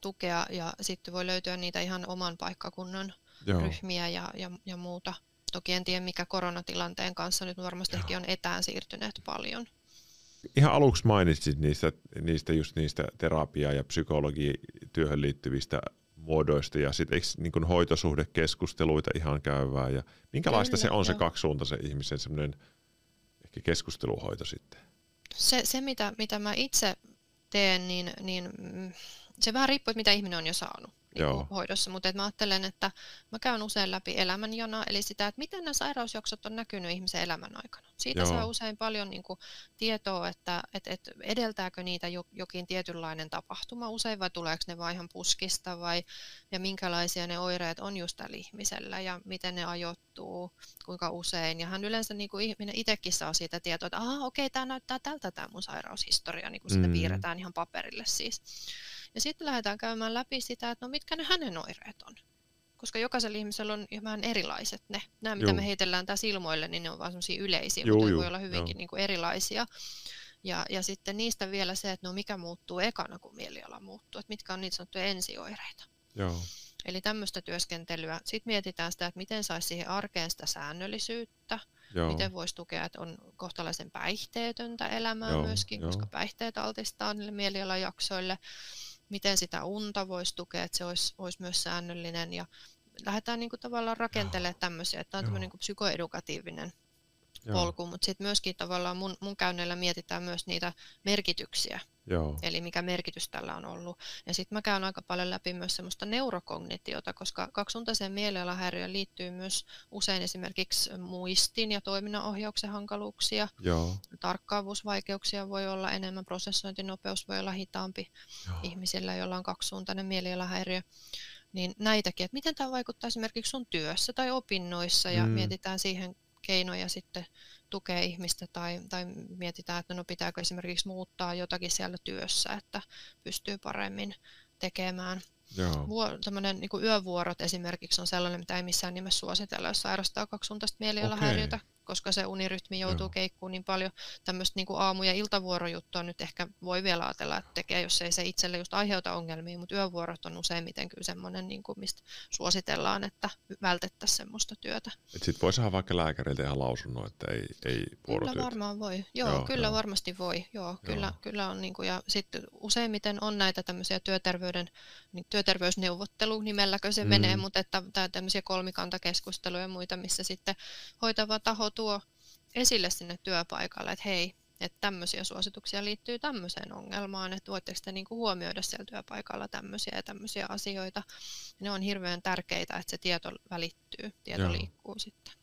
tukea ja sitten voi löytyä niitä ihan oman paikkakunnan Joo. ryhmiä ja, ja, ja muuta. Toki en tiedä, mikä koronatilanteen kanssa nyt varmastikin on etään siirtyneet paljon. Ihan aluksi mainitsit niistä, niistä, just niistä terapia- ja psykologityöhön liittyvistä muodoista ja sitten eikö niin kuin hoitosuhdekeskusteluita ihan käyvää ja minkälaista Kyllä, se on jo. se kaksisuuntaisen ihmisen semmoinen ehkä keskusteluhoito sitten? Se, se mitä, mitä mä itse teen, niin, niin se vähän riippuu, mitä ihminen on jo saanut niin hoidossa, mutta et mä ajattelen, että mä käyn usein läpi elämänjana, eli sitä, että miten nämä sairausjaksot on näkynyt ihmisen elämän aikana. Siitä Joo. saa usein paljon niin kuin tietoa, että et, et edeltääkö niitä jokin tietynlainen tapahtuma usein, vai tuleeko ne vaan ihan puskista, vai, ja minkälaisia ne oireet on just tällä ihmisellä, ja miten ne ajoittuu, kuinka usein. Ja hän yleensä niin kuin ihminen itsekin saa siitä tietoa, että aha, okei, tämä näyttää tältä tämä mun sairaushistoria, niin kun sitä mm. piirretään ihan paperille siis. Ja sitten lähdetään käymään läpi sitä, että no mitkä ne hänen oireet on. Koska jokaisella ihmisellä on vähän erilaiset ne. Nämä, mitä Juu. me heitellään tässä ilmoille, niin ne on vaan sellaisia yleisiä, Juu, mutta ne voi olla hyvinkin niin kuin erilaisia. Ja, ja sitten niistä vielä se, että no mikä muuttuu ekana, kun mieliala muuttuu. Että mitkä on niitä sanottuja ensioireita. Joo. Eli tämmöistä työskentelyä. Sitten mietitään sitä, että miten saisi siihen arkeen sitä säännöllisyyttä. Joo. Miten voisi tukea, että on kohtalaisen päihteetöntä elämää Joo. myöskin, koska Joo. päihteet altistaa niille mielialajaksoille. Miten sitä unta voisi tukea, että se olisi, olisi myös säännöllinen. Ja lähdetään niin kuin tavallaan rakentelemaan tämmöisiä, että tämä on tämmöinen niin kuin psykoedukatiivinen Joo. polku, mutta sitten myöskin tavallaan mun, mun käynneillä mietitään myös niitä merkityksiä, Joo. eli mikä merkitys tällä on ollut. Ja sitten mä käyn aika paljon läpi myös semmoista neurokognitiota, koska kaksisuuntaiseen mielialahäiriöön liittyy myös usein esimerkiksi muistin ja toiminnanohjauksen hankaluuksia, Joo. tarkkaavuusvaikeuksia voi olla enemmän, prosessointinopeus voi olla hitaampi Joo. ihmisillä, joilla on kaksisuuntainen mielialahäiriö. Niin näitäkin, että miten tämä vaikuttaa esimerkiksi sun työssä tai opinnoissa ja mm. mietitään siihen keinoja sitten tukea ihmistä tai, tai mietitään, että no pitääkö esimerkiksi muuttaa jotakin siellä työssä, että pystyy paremmin tekemään. Vuor, tämmöinen, niin kuin yövuorot esimerkiksi on sellainen, mitä ei missään nimessä suositella, jos sairastaa kaksisuuntaista mielialahäiriötä, okay. koska se unirytmi joutuu Joo. keikkuun niin paljon. Tämmöistä niin kuin aamu- ja iltavuorojuttua nyt ehkä voi vielä ajatella, että tekee, jos ei se itselle just aiheuta ongelmia, mutta yövuorot on useimmiten kyllä semmoinen, niin kuin mistä suositellaan, että vältettäisiin semmoista työtä. Sitten voi saada vaikka lääkäriltä ihan lausunnon, että ei, ei vuorotyötä. Kyllä varmaan voi. Joo, Joo kyllä jo. varmasti voi. Joo, kyllä, Joo. kyllä on, niin kuin, ja sitten useimmiten on näitä tämmöisiä työterveyden, niin työterveysneuvottelu nimelläkö se mm. menee, mutta että, tämmöisiä kolmikantakeskusteluja ja muita, missä sitten hoitava taho tuo esille sinne työpaikalle, että hei, että tämmöisiä suosituksia liittyy tämmöiseen ongelmaan, että voitteko te niinku huomioida siellä työpaikalla tämmöisiä ja tämmöisiä asioita. Ne on hirveän tärkeitä, että se tieto välittyy, tieto Joo. liikkuu sitten.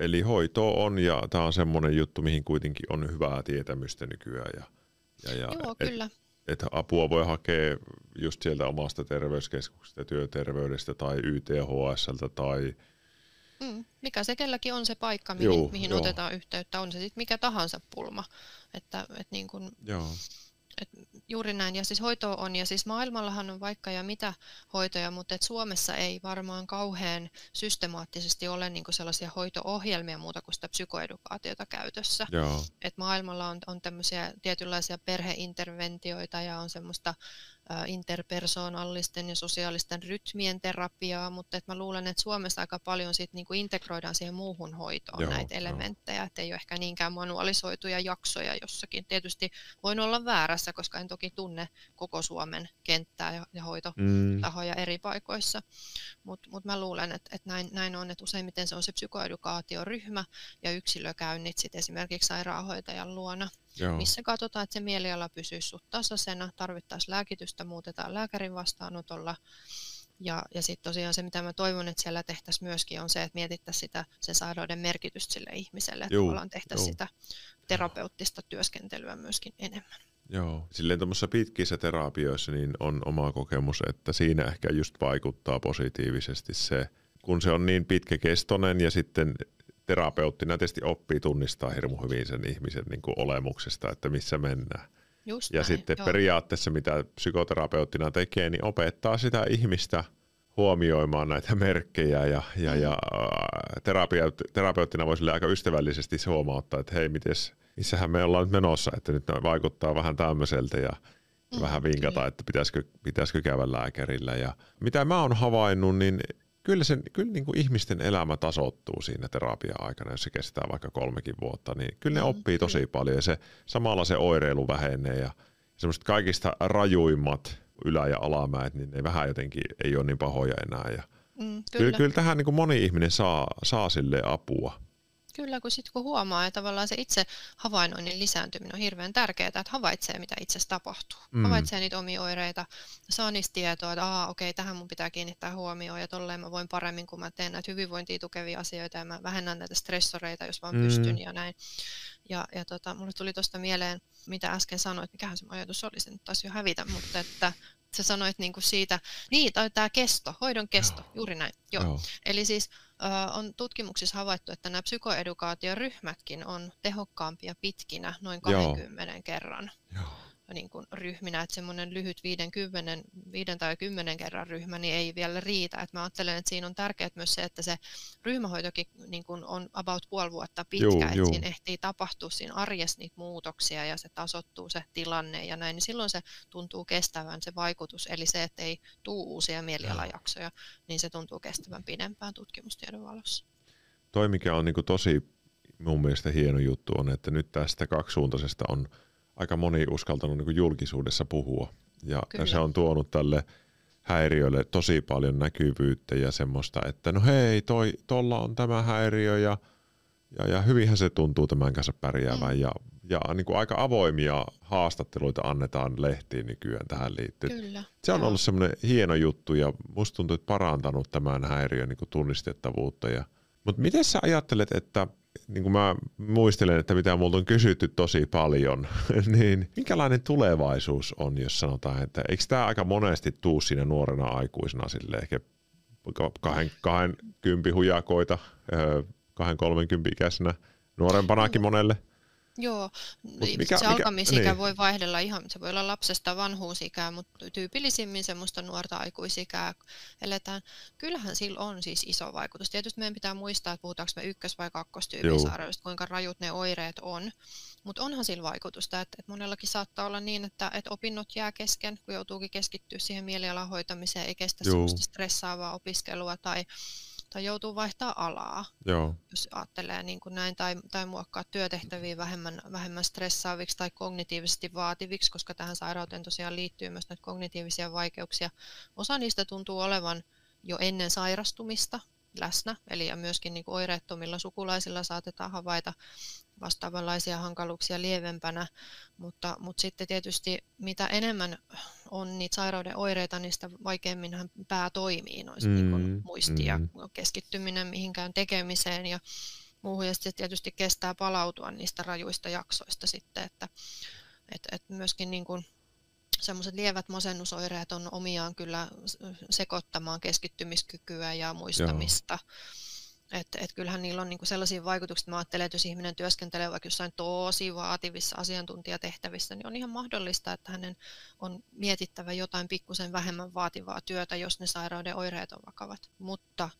Eli hoito on, ja tämä on semmoinen juttu, mihin kuitenkin on hyvää tietämystä nykyään. Ja, ja, ja, Joo, et, kyllä. Että apua voi hakea just sieltä omasta terveyskeskuksesta, työterveydestä tai Y T H S:ltä tai Mm, mikä se kelläkin on se paikka, mihin, Juu, mihin otetaan yhteyttä, on se sitten mikä tahansa pulma, että et niin kun, et juuri näin, ja siis hoitoa on, ja siis maailmallahan on vaikka ja mitä hoitoja, mutta et Suomessa ei varmaan kauhean systemaattisesti ole niin kun sellaisia hoito-ohjelmia muuta kuin sitä psykoedukaatiota käytössä, että maailmalla on, on tämmöisiä tietynlaisia perheinterventioita ja on semmoista interpersoonallisten ja sosiaalisten rytmien terapiaa, mutta että mä luulen, että Suomessa aika paljon sit niinku integroidaan siihen muuhun hoitoon joo, näitä elementtejä, että ei ole ehkä niinkään manualisoituja jaksoja jossakin. Tietysti voin olla väärässä, koska en toki tunne koko Suomen kenttää ja hoitotahoja mm. eri paikoissa, mutta mut mä luulen, että et näin, näin on, että useimmiten se on se psykoedukaatioryhmä ja yksilökäynnit sit esimerkiksi sairaanhoitajan luona. Joo. Missä katsotaan, että se mieliala pysyisi sut tasaisena, tarvittaisiin lääkitystä, muutetaan lääkärin vastaanotolla. Ja, ja sitten tosiaan se, mitä mä toivon, että siellä tehtäisiin myöskin, on se, että mietittäisiin sitä sen sairauden merkitystä sille ihmiselle, että tavallaan tehtäisiin sitä terapeuttista työskentelyä myöskin enemmän. Joo, silleen tuommoisissa pitkissä terapioissa niin on oma kokemus, että siinä ehkä just vaikuttaa positiivisesti se, kun se on niin pitkäkestoinen ja sitten terapeuttina tietysti oppii tunnistaa hirmu hyvin sen ihmisen niin kuin olemuksesta, että missä mennään. Just ja näin, sitten joo. Periaatteessa mitä psykoterapeuttina tekee, niin opettaa sitä ihmistä huomioimaan näitä merkkejä ja, ja, mm. ja terapeut, terapeuttina voi sille aika ystävällisesti huomauttaa, että hei, mites, missähän me ollaan nyt menossa, että nyt vaikuttaa vähän tämmöiseltä ja mm, vähän vinkata, kyllä. Että pitäisikö, pitäisikö käydä lääkärillä. Ja mitä mä oon havainnut, niin Kyllä, sen, kyllä niin kuin ihmisten elämä tasoittuu siinä terapia-aikana, jos se kestää vaikka kolmekin vuotta, niin kyllä ne mm, oppii tosi kyllä. paljon ja se, samalla se oireilu vähenee ja semmoiset kaikista rajuimmat ylä- ja alamäet, niin ne vähän jotenkin ei ole niin pahoja enää. Ja mm, kyllä. Kyllä, kyllä tähän niin kuin moni ihminen saa, saa sille apua. Kyllä, kun sitten kun huomaa ja tavallaan se itse havainnoinnin lisääntyminen on hirveän tärkeää, että havaitsee mitä itsessä tapahtuu. Mm. Havaitsee niitä omia oireita, saa niistä tietoa, että aah, okei, tähän mun pitää kiinnittää huomioon ja tolleen mä voin paremmin, kun mä teen näitä hyvinvointia tukevia asioita ja mä vähennän näitä stressoreita, jos vaan mm. pystyn ja näin. Ja, ja tota, mulle tuli tuosta mieleen, mitä äsken sanoit, mikähän se ajatus oli, se nyt taisi jo hävitä, mutta että sä sanoit niinku siitä, niin tai tämä kesto, hoidon kesto, Joo. juuri näin. Joo. Joo. Eli siis on tutkimuksissa havaittu, että nämä psykoedukaatioryhmätkin on tehokkaampia pitkinä noin kaksikymmentä Joo. kerran Joo. Niin kuin ryhminä. Että semmoinen lyhyt viisi tai kymmenen kerran ryhmä niin ei vielä riitä. Et mä ajattelen, että siinä on tärkeää myös se, että se ryhmähoitokin niin kuin on about puoli vuotta pitkä. Että siinä ehtii tapahtua siinä arjessa niitä muutoksia ja se tasoittuu se tilanne ja näin. Niin silloin se tuntuu kestävän se vaikutus. Eli se, että ei tule uusia mielialajaksoja, niin se tuntuu kestävän pidempään tutkimustiedon valossa. Toi, mikä on niin kuin tosi mun mielestä hieno juttu on, että nyt tästä kaksisuuntaisesta on aika moni uskaltanut niin kuin julkisuudessa puhua ja Kyllä. se on tuonut tälle häiriölle tosi paljon näkyvyyttä ja semmoista, että no hei, toi, tolla on tämä häiriö ja, ja, ja hyvinhän se tuntuu tämän kanssa pärjäävän mm. ja, ja niin kuin aika avoimia haastatteluita annetaan lehtiin nykyään tähän liittyen. Kyllä. Se on Joo. ollut semmoinen hieno juttu ja musta tuntuu, että parantanut tämän häiriön niin kuin tunnistettavuutta. Ja, mutta miten sä ajattelet, että niin kuin mä muistelen, että mitä multa on kysytty tosi paljon, niin minkälainen tulevaisuus on, jos sanotaan, että eikö tämä aika monesti tuu siinä nuorena aikuisena silleen, ehkä kahden, kahden kympi hujakoita, kahden kolmen kympi ikäisenä, nuorempanakin monelle? Joo, mikä, se alkamisikä mikä, niin. voi vaihdella ihan, se voi olla lapsesta vanhuusikää, mutta tyypillisimmin semmoista nuorta aikuisikää eletään. Kyllähän sillä on siis iso vaikutus. Tietysti meidän pitää muistaa, että puhutaanko me ykkös- vai kakkostyyppisairaudesta, kuinka rajut ne oireet on. Mutta onhan sillä vaikutusta, että monellakin saattaa olla niin, että et opinnot jää kesken, kun joutuukin keskittyä siihen mielialan hoitamiseen, ei kestä Joo. semmoista stressaavaa opiskelua tai tai joutuu vaihtaa alaa, Joo. jos ajattelee niin kuin näin, tai, tai muokkaa työtehtäviä vähemmän, vähemmän stressaaviksi tai kognitiivisesti vaativiksi, koska tähän sairauteen tosiaan liittyy myös näitä kognitiivisia vaikeuksia. Osa niistä tuntuu olevan jo ennen sairastumista läsnä, eli ja myöskin niin kuin oireettomilla sukulaisilla saatetaan havaita vastaavanlaisia hankaluuksia lievempänä, mutta, mutta sitten tietysti mitä enemmän on niitä sairauden oireita, niin sitä vaikeamminhan pää toimii, noissa mm, niin muisti ja mm. keskittyminen mihinkään tekemiseen ja muuhun, ja sitten tietysti kestää palautua niistä rajuista jaksoista sitten, että et, et myöskin niin kuin sellaiset lievät masennusoireet on omiaan kyllä sekoittamaan keskittymiskykyä ja muistamista. Joo. Että et kyllähän niillä on niinku sellaisia vaikutuksia, että mä ajattelen, että jos ihminen työskentelee vaikka jossain tosi vaativissa asiantuntijatehtävissä, niin on ihan mahdollista, että hänen on mietittävä jotain pikkusen vähemmän vaativaa työtä, jos ne sairauden oireet on vakavat. Mutta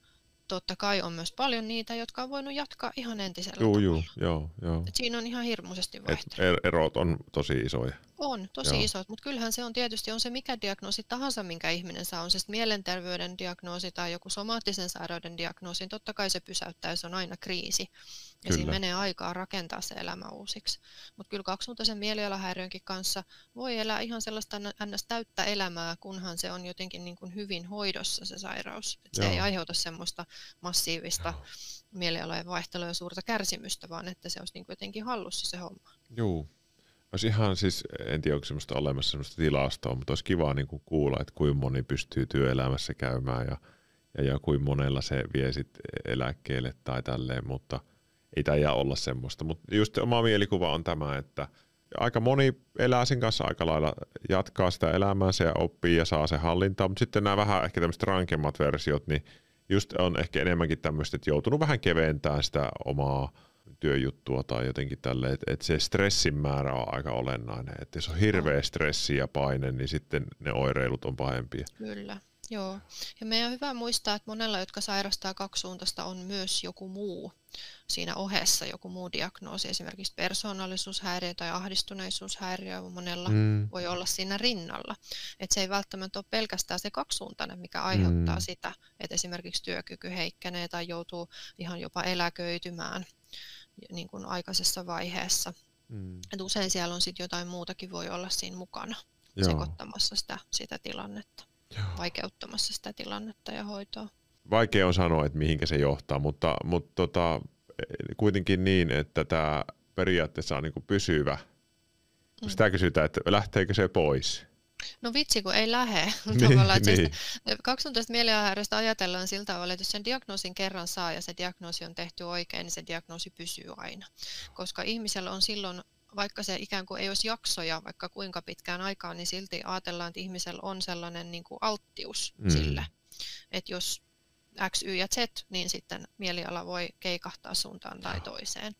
totta kai on myös paljon niitä, jotka on voinut jatkaa ihan entisellä juu, tavalla. Joo, joo. Et siinä on ihan hirmuisesti vaihtelua. Erot on tosi isoja. On, tosi joo. isot, mutta kyllähän se on tietysti on se mikä diagnoosi tahansa, minkä ihminen saa. On se siis mielenterveyden diagnoosi tai joku somaattisen sairauden diagnoosi. Totta kai se pysäyttää, se on aina kriisi. Ja kyllä. siinä menee aikaa rakentaa se elämä uusiksi. Mutta kyllä kaksisuuntaisen mielialahäiriönkin kanssa voi elää ihan sellaista ns. Täyttä elämää, kunhan se on jotenkin niin kuin hyvin hoidossa se sairaus. Et se ei aiheuta semmoista massiivista joo. mielialojen vaihtelua ja suurta kärsimystä, vaan että se olisi niin kuin jotenkin hallussa se homma. Joo. Olisi ihan siis, en tiedä onko semmoista olemassa semmoista tilastoa, mutta olisi kiva niin kuin kuulla, että kuinka moni pystyy työelämässä käymään ja, ja, ja kuinka monella se vie sit eläkkeelle tai tälleen, mutta ei tämä jää olla semmoista. Mutta just oma mielikuva on tämä, että aika moni elää sen kanssa aika lailla, jatkaa sitä elämäänsä ja oppii ja saa se hallintaan, mutta sitten nämä vähän ehkä tämmöiset rankemmat versiot, niin just on ehkä enemmänkin tämmöistä, että joutunut vähän keventämään sitä omaa työjuttua tai jotenkin tälleen, että et se stressin määrä on aika olennainen, että jos on hirveä stressi ja paine, niin sitten ne oireilut on pahempia. Kyllä, joo. Ja meidän on hyvä muistaa, että monella, jotka sairastaa kaksisuuntaista, on myös joku muu siinä ohessa, joku muu diagnoosi, esimerkiksi persoonallisuushäiriö tai ahdistuneisuushäiriö, monella mm. voi olla siinä rinnalla. Että se ei välttämättä ole pelkästään se kaksisuuntainen, mikä aiheuttaa mm. sitä, että esimerkiksi työkyky heikkenee tai joutuu ihan jopa eläköitymään niin kuin aikaisessa vaiheessa. Mm. Et usein siellä on sit jotain muutakin voi olla siinä mukana joo. sekoittamassa sitä, sitä tilannetta, joo. vaikeuttamassa sitä tilannetta ja hoitoa. Vaikea on sanoa, että mihinkä se johtaa, mutta, mutta tota, kuitenkin niin, että tämä periaatteessa on niin kuin pysyvä. Mm. Sitä kysytään, että lähteekö se pois? No vitsi, kun ei lähe. Tavallaan, niin, siis niin. kaksisuuntaisesta mielialahäiriöstä ajatellaan siltä tavalla, että jos sen diagnoosin kerran saa ja se diagnoosi on tehty oikein, niin se diagnoosi pysyy aina. Koska ihmisellä on silloin, vaikka se ikään kuin ei olisi jaksoja, vaikka kuinka pitkään aikaa, niin silti ajatellaan, että ihmisellä on sellainen niin kuin alttius mm. sille, että jos X, Y ja Z, niin sitten mieliala voi keikahtaa suuntaan tai toiseen.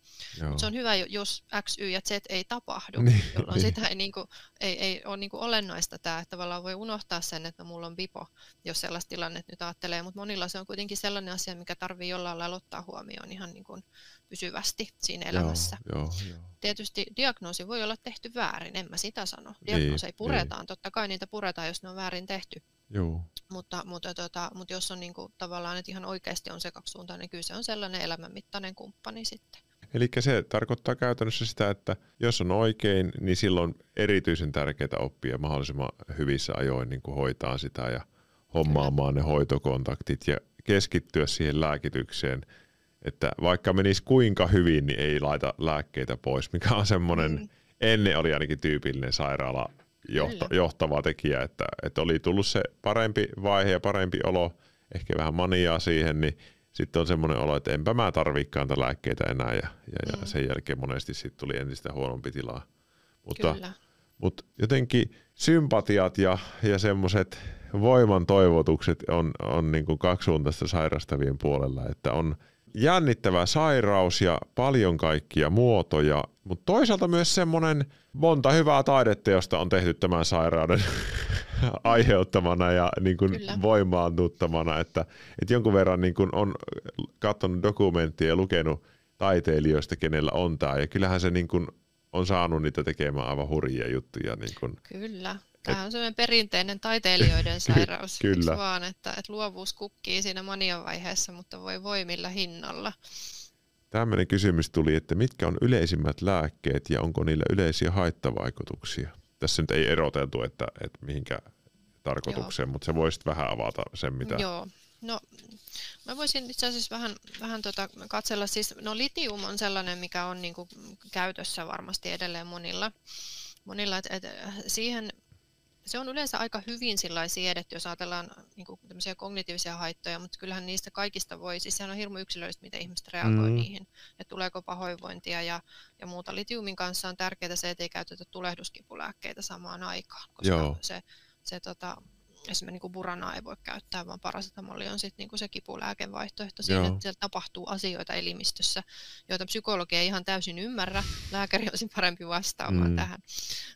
Mut se on hyvä, jos X, Y ja Z ei tapahdu, niin, jolloin niin. sitä ei, niinku, ei, ei ole niinku olennaista tämä, että tavallaan voi unohtaa sen, että no, mulla on bipo, jos sellaista tilannetta nyt ajattelee, mutta monilla se on kuitenkin sellainen asia, mikä tarvii jollain lailla ottaa huomioon ihan niinku pysyvästi siinä elämässä. Joo, joo, tietysti diagnoosi voi olla tehty väärin, en mä sitä sano. Diagnooseja niin, puretaan, niin. totta kai niitä puretaan, jos ne on väärin tehty. Joo. Mutta, mutta, tota, mutta jos on niinku, tavallaan, että ihan oikeasti on se kaksisuuntainen, niin kyllä se on sellainen elämänmittainen kumppani sitten. Eli se tarkoittaa käytännössä sitä, että jos on oikein, niin silloin erityisen tärkeää oppia mahdollisimman hyvissä ajoin niin kuin hoitaa sitä ja hommaamaan ne hoitokontaktit ja keskittyä siihen lääkitykseen. Että vaikka menisi kuinka hyvin, niin ei laita lääkkeitä pois, mikä on semmoinen, mm. ennen oli ainakin tyypillinen sairaala. Johto, johtava tekijä, että, että oli tullut se parempi vaihe ja parempi olo, ehkä vähän maniaa siihen, niin sitten on semmoinen olo, että enpä mä tarviikaan tätä lääkkeitä enää, ja, ja, mm. ja sen jälkeen monesti sit tuli entistä huonompi tilaa. Mutta, mutta jotenkin sympatiat ja, ja semmoiset voiman toivotukset on, on niin kuin kaksisuuntaista sairastavien puolella, että on jännittävä sairaus ja paljon kaikkia muotoja, mutta toisaalta myös semmoinen monta hyvää taidetta, josta on tehty tämän sairauden aiheuttamana ja niin kuin voimaannuttamana, että, että jonkun verran niin kuin on katsonut dokumenttia ja lukenut taiteilijoista, kenellä on tämä, ja kyllähän se niin kuin on saanut niitä tekemään aivan hurjia juttuja. Niin kuin. Kyllä. Tämä on semmoinen perinteinen taiteilijoiden sairaus, kyllä. vaan, että, että luovuus kukkii siinä manian vaiheessa, mutta voi voimilla hinnalla. Tällainen kysymys tuli, että mitkä on yleisimmät lääkkeet ja onko niillä yleisiä haittavaikutuksia? Tässä nyt ei eroteltu, että, että mihinkä tarkoitukseen, joo. mutta sä voisit vähän avata sen, mitä... Joo. No, mä voisin itse asiassa vähän, vähän tota katsella, siis no litium on sellainen, mikä on niinku käytössä varmasti edelleen monilla, monilla että et, siihen... Se on yleensä aika hyvin siedetty, jos ajatellaan niin kuin tämmöisiä kognitiivisia haittoja, mutta kyllähän niistä kaikista voi, siis sehän on hirmu yksilöllistä, miten ihmiset reagoi mm. niihin, että tuleeko pahoinvointia ja, ja muuta. Litiumin kanssa on tärkeää se, että ei käytetä tulehduskipulääkkeitä samaan aikaan, koska Joo. se, se tota, esimerkiksi niin kuin buranaa ei voi käyttää, vaan parasetamoli on sitten niin kuin se kipulääkevaihtoehto siinä, Joo. että siellä tapahtuu asioita elimistössä, joita psykologi ei ihan täysin ymmärrä, lääkäri olisi parempi vastaamaan mm. tähän,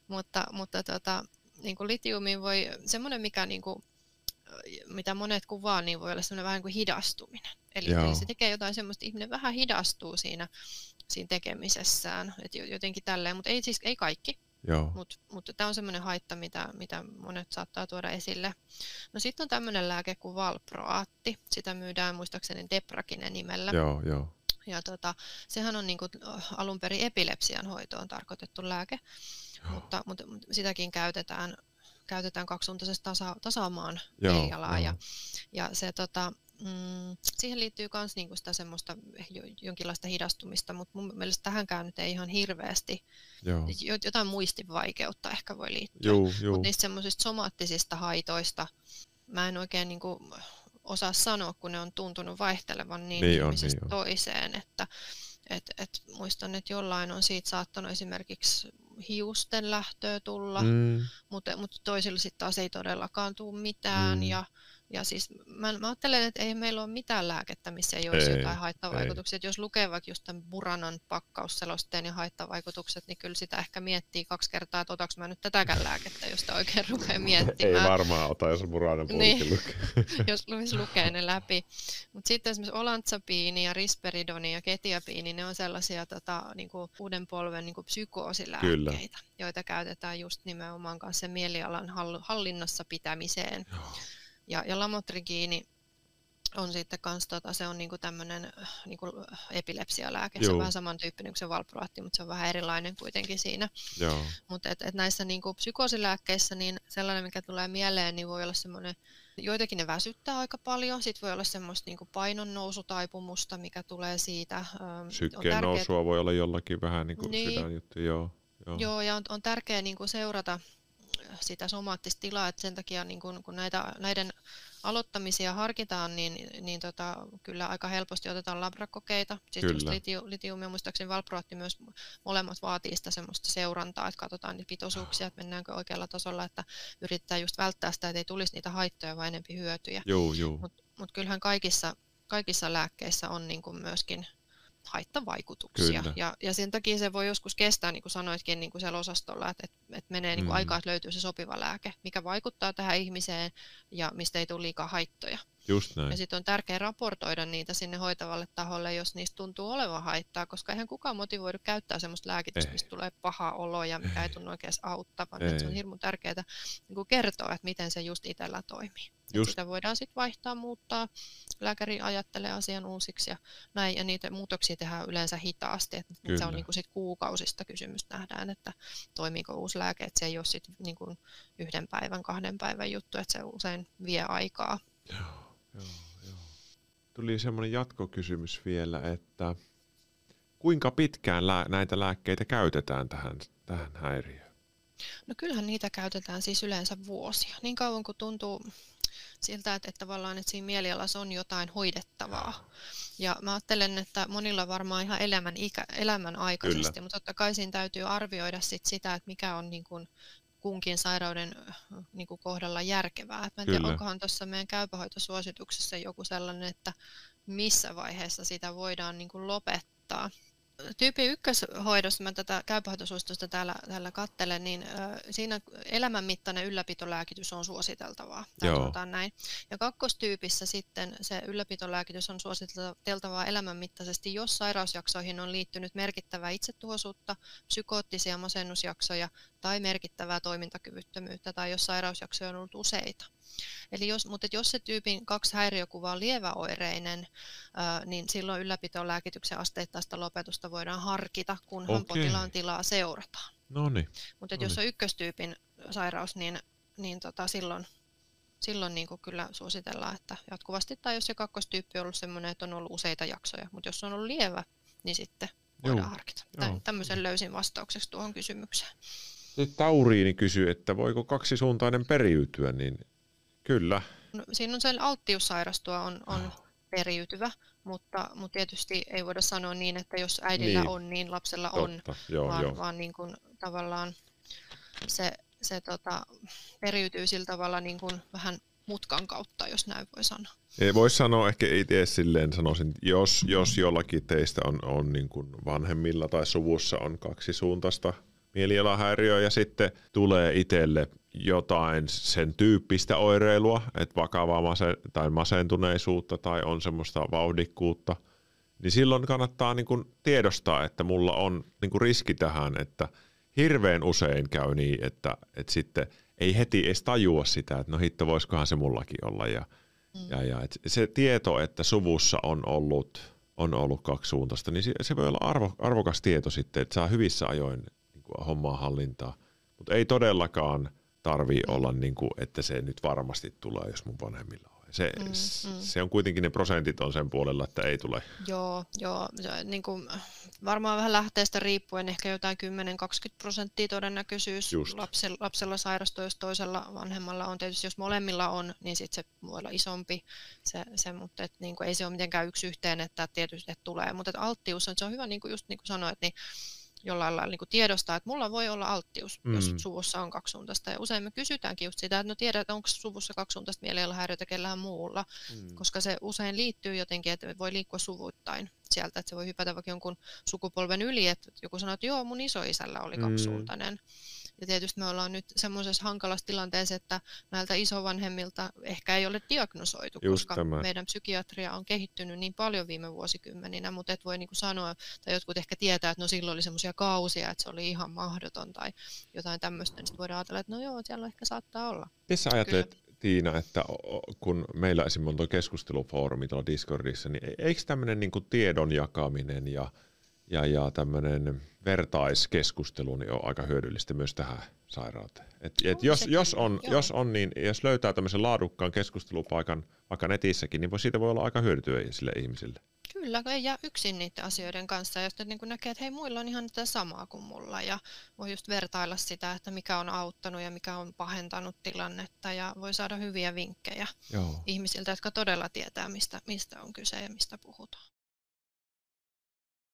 mutta, mutta tota, niin kuin litiumiin voi, semmoinen mikä niin kuin, mitä monet kuvaa, niin voi olla semmoinen vähän niin kuin hidastuminen. Eli, eli se tekee jotain semmoista, ihminen vähän hidastuu siinä, siinä tekemisessään, että jotenkin tälleen, mutta ei, siis, ei kaikki. Mutta mut tämä on semmoinen haitta, mitä, mitä monet saattaa tuoda esille. No sitten on tämmöinen lääke kuin valproaatti. Sitä myydään muistaakseni Depakine nimellä. Joo, joo. Ja tota, sehän on niinku alun perin epilepsian hoitoon tarkoitettu lääke, mutta, mutta sitäkin käytetään, käytetään kaksisuuntaisesti tasa, tasaamaan mielialaa. Ja, ja se, tota, mm, siihen liittyy myös niinku sitä semmoista jonkinlaista hidastumista, mutta mun mielestä tähänkään nyt ei ihan hirveästi. Joo. Jotain muistivaikeutta ehkä voi liittyä, mutta niistä semmoisista somaattisista haitoista mä en oikein niinku osaa sanoa, kun ne on tuntunut vaihtelevan niin, niin ihmisestä niin toiseen, että et, et, muistan, että jollain on siitä saattanut esimerkiksi hiusten lähtöä tulla, mm. mutta mut toisilla sitten taas ei todellakaan tule mitään. Mm. Ja, ja siis mä, mä ajattelen, että ei meillä ole mitään lääkettä, missä ei olisi ei, jotain haittavaikutuksia. Jos lukee vaikka just tämän buranan pakkausselosteen ja haittavaikutukset, niin kyllä sitä ehkä miettii kaksi kertaa, että otanko mä nyt tätäkään lääkettä, jos sitä oikein rupeaa miettimään. Ei varmaan ota, jos buranan pulkin lukee. Jos lukee ne läpi. Mutta sitten esimerkiksi olantsapiini ja risperidoni ja ketiopiini, ne on sellaisia tota, niinku, uuden polven niinku, psykoosilääkkeitä, kyllä, joita käytetään just nimenomaan kanssa mielialan hallinnassa pitämiseen. Joo. Ja, ja lamotrigiini on sitten kans, tota, se on niinku tämmöinen niinku epilepsialääke. Joo. Se on vähän samantyyppinen kuin se valproaatti, mutta se on vähän erilainen kuitenkin siinä. Mutta et, et näissä niinku psykoosilääkkeissä niin sellainen, mikä tulee mieleen, niin voi olla semmoinen, joitakin ne väsyttää aika paljon. Sitten voi olla semmoista niinku painon nousutaipumusta, mikä tulee siitä. Sykkeen nousua voi olla jollakin vähän niinku niin, sydänjuttu. Joo, joo. Joo, ja on, on tärkeää niinku seurata sitä somaattista tilaa, että sen takia niin kun, kun näitä, näiden aloittamisia harkitaan, niin, niin tota, kyllä aika helposti otetaan labrakokeita. Sitten just litium ja muistaakseni valproaatti myös molemmat vaatii sitä semmoista seurantaa, että katsotaan niitä pitoisuuksia, että mennäänkö oikealla tasolla, että yrittää just välttää sitä, että ei tulisi niitä haittoja vaan enempi hyötyjä. Mutta mut kyllähän kaikissa, kaikissa lääkkeissä on niin kun myöskin haittavaikutuksia. Ja, ja sen takia se voi joskus kestää, niin kuin sanoitkin niin kuin siellä osastolla, että, että menee niin kuin mm. aikaa, että löytyy se sopiva lääke, mikä vaikuttaa tähän ihmiseen ja mistä ei tule liikaa haittoja. Just näin. Ja sitten on tärkeää raportoida niitä sinne hoitavalle taholle, jos niistä tuntuu olevan haittaa, koska eihän kukaan motivoidu käyttää sellaista lääkitystä, mistä tulee paha olo ja mikä ei tunnu oikein auttavan. Se on hirmu tärkeää niin kertoa, että miten se just itsellä toimii. Just. Sitä voidaan sitten vaihtaa, muuttaa. Lääkäri ajattelee asian uusiksi ja näin. Ja niitä muutoksia tehdään yleensä hitaasti. Et se on niinku sit kuukausista kysymys. Nähdään, että toimiiko uusi lääke. Et se ei ole sit niinku yhden päivän, kahden päivän juttu. Et se usein vie aikaa. Joo, joo, joo. Tuli semmoinen jatkokysymys vielä, että kuinka pitkään lää- näitä lääkkeitä käytetään tähän, tähän häiriöön? No kyllähän niitä käytetään siis yleensä vuosia. Niin kauan kuin tuntuu siltä, että, että tavallaan että siinä mielialassa on jotain hoidettavaa. Ja mä ajattelen, että monilla varmaan ihan elämän, ikä, elämän aikaisesti, kyllä, mutta totta kai siinä täytyy arvioida sit sitä, että mikä on niin kun kunkin sairauden niin kun kohdalla järkevää. Et mä en tiedä, onkohan tuossa meidän käypähoitosuosituksessa joku sellainen, että missä vaiheessa sitä voidaan niin kun lopettaa. Tyypin ykköshoidossa, mä tätä käypähoitosuositusta täällä, täällä katselen, niin äh, siinä elämänmittainen ylläpitolääkitys on suositeltavaa. Sanotaan näin. Ja kakkostyypissä sitten se ylläpitolääkitys on suositeltavaa elämänmittaisesti, jos sairausjaksoihin on liittynyt merkittävää itsetuhoisuutta, psykoottisia masennusjaksoja tai merkittävää toimintakyvyttömyyttä tai jos sairausjaksoja on ollut useita. Eli jos, mutta jos se tyypin kaksi häiriökuva on lieväoireinen, äh, niin silloin ylläpitolääkityksen asteittaista lopetusta voidaan harkita, kunhan okay. potilaan tilaa seurataan. Noniin. Mutta jos on ykköstyypin sairaus, niin, niin tota, silloin, silloin niin kuin kyllä suositellaan, että jatkuvasti, tai jos se kakkostyyppi on ollut sellainen, että on ollut useita jaksoja, mutta jos on ollut lievä, niin sitten voidaan Joo. harkita. Tän, tämmöisen löysin vastaukseksi tuohon kysymykseen. Sitten Tauriini kysyy, että voiko kaksisuuntainen periytyä, niin kyllä. No, siinä on se alttius sairastua on, on periytyvä, mutta, mutta tietysti ei voida sanoa niin, että jos äidillä niin. on, niin lapsella Totta. on, joo, vaan, joo. vaan niin kuin tavallaan se, se tota, periytyy sillä tavalla niin kuin vähän mutkan kautta, jos näin voi sanoa. Ei voi sanoa, ehkä itse silleen sanoisin, jos, jos jollakin teistä on, on niin kuin vanhemmilla tai suvussa on kaksisuuntaista mielialahäiriö ja sitten tulee itselle jotain sen tyyppistä oireilua, että vakavaa masen, tai masentuneisuutta tai on semmoista vauhdikkuutta, niin silloin kannattaa niin kuin tiedostaa, että mulla on niin kuin riski tähän, että hirveän usein käy niin, että, että sitten ei heti edes tajua sitä, että no hitto, voisikohan se mullakin olla. Ja, mm. ja, ja, että se tieto, että suvussa on ollut, on ollut kaksisuuntaista, niin se, se voi olla arvo, arvokas tieto sitten, että saa hyvissä ajoin niin kuin hommaa hallintaa. Mutta ei todellakaan tarvii olla, niin kuin, että se nyt varmasti tulee, jos mun vanhemmilla on. Se, mm, mm. se on kuitenkin, ne prosentit on sen puolella, että ei tule. Joo, joo. Niin kuin varmaan vähän lähteestä riippuen ehkä jotain kymmenen kaksikymmentä prosenttia todennäköisyys lapsella, lapsella sairastua, jos toisella vanhemmalla on. Tietysti jos molemmilla on, niin sitten se voi olla isompi. Se, se, mutta et, niin kuin, ei se ole mitenkään yksi yhteen, että tietysti että tulee. Mutta alttius on, se on hyvä, niin kuin just niin kuin sanoit, niin jollain lailla niin tiedostaa, että mulla voi olla alttius, mm. jos suvussa on kaksisuuntaista. Ja usein me kysytäänkin just sitä, että no tiedät, että onko suvussa kaksisuuntaista mielialahäiriötä kellään muulla, mm. koska se usein liittyy jotenkin, että voi liikkua suvuittain sieltä, että se voi hypätä vaikka jonkun sukupolven yli, että joku sanoo, että joo, mun isoisällä oli kaksisuuntainen. Mm. Ja tietysti me ollaan nyt semmoisessa hankalassa tilanteessa, että näiltä isovanhemmilta ehkä ei ole diagnosoitu, just koska tämä. Meidän psykiatria on kehittynyt niin paljon viime vuosikymmeninä, mutta et voi niinku sanoa, tai jotkut ehkä tietää, että no silloin oli semmoisia kausia, että se oli ihan mahdoton tai jotain tämmöistä, niin sitten voidaan ajatella, että no joo, siellä ehkä saattaa olla. Missä ajattelet, Tiina, että kun meillä esimerkiksi on keskustelufoorumi tuolla Discordissa, niin eikö tämmöinen niinku tiedon jakaminen ja Ja, ja tämmöinen vertaiskeskustelu niin on aika hyödyllistä myös tähän sairauteen. Et, et jos, jos, on, jos, on, niin, jos löytää tämmöisen laadukkaan keskustelupaikan vaikka netissäkin, niin siitä voi olla aika hyötyä sille ihmisille. Kyllä, kun ei jää yksin niiden asioiden kanssa. Jos niin näkee, että hei, muilla on ihan tätä samaa kuin mulla. Ja voi just vertailla sitä, että mikä on auttanut ja mikä on pahentanut tilannetta. Ja voi saada hyviä vinkkejä Joo. ihmisiltä, jotka todella tietää, mistä, mistä on kyse ja mistä puhutaan.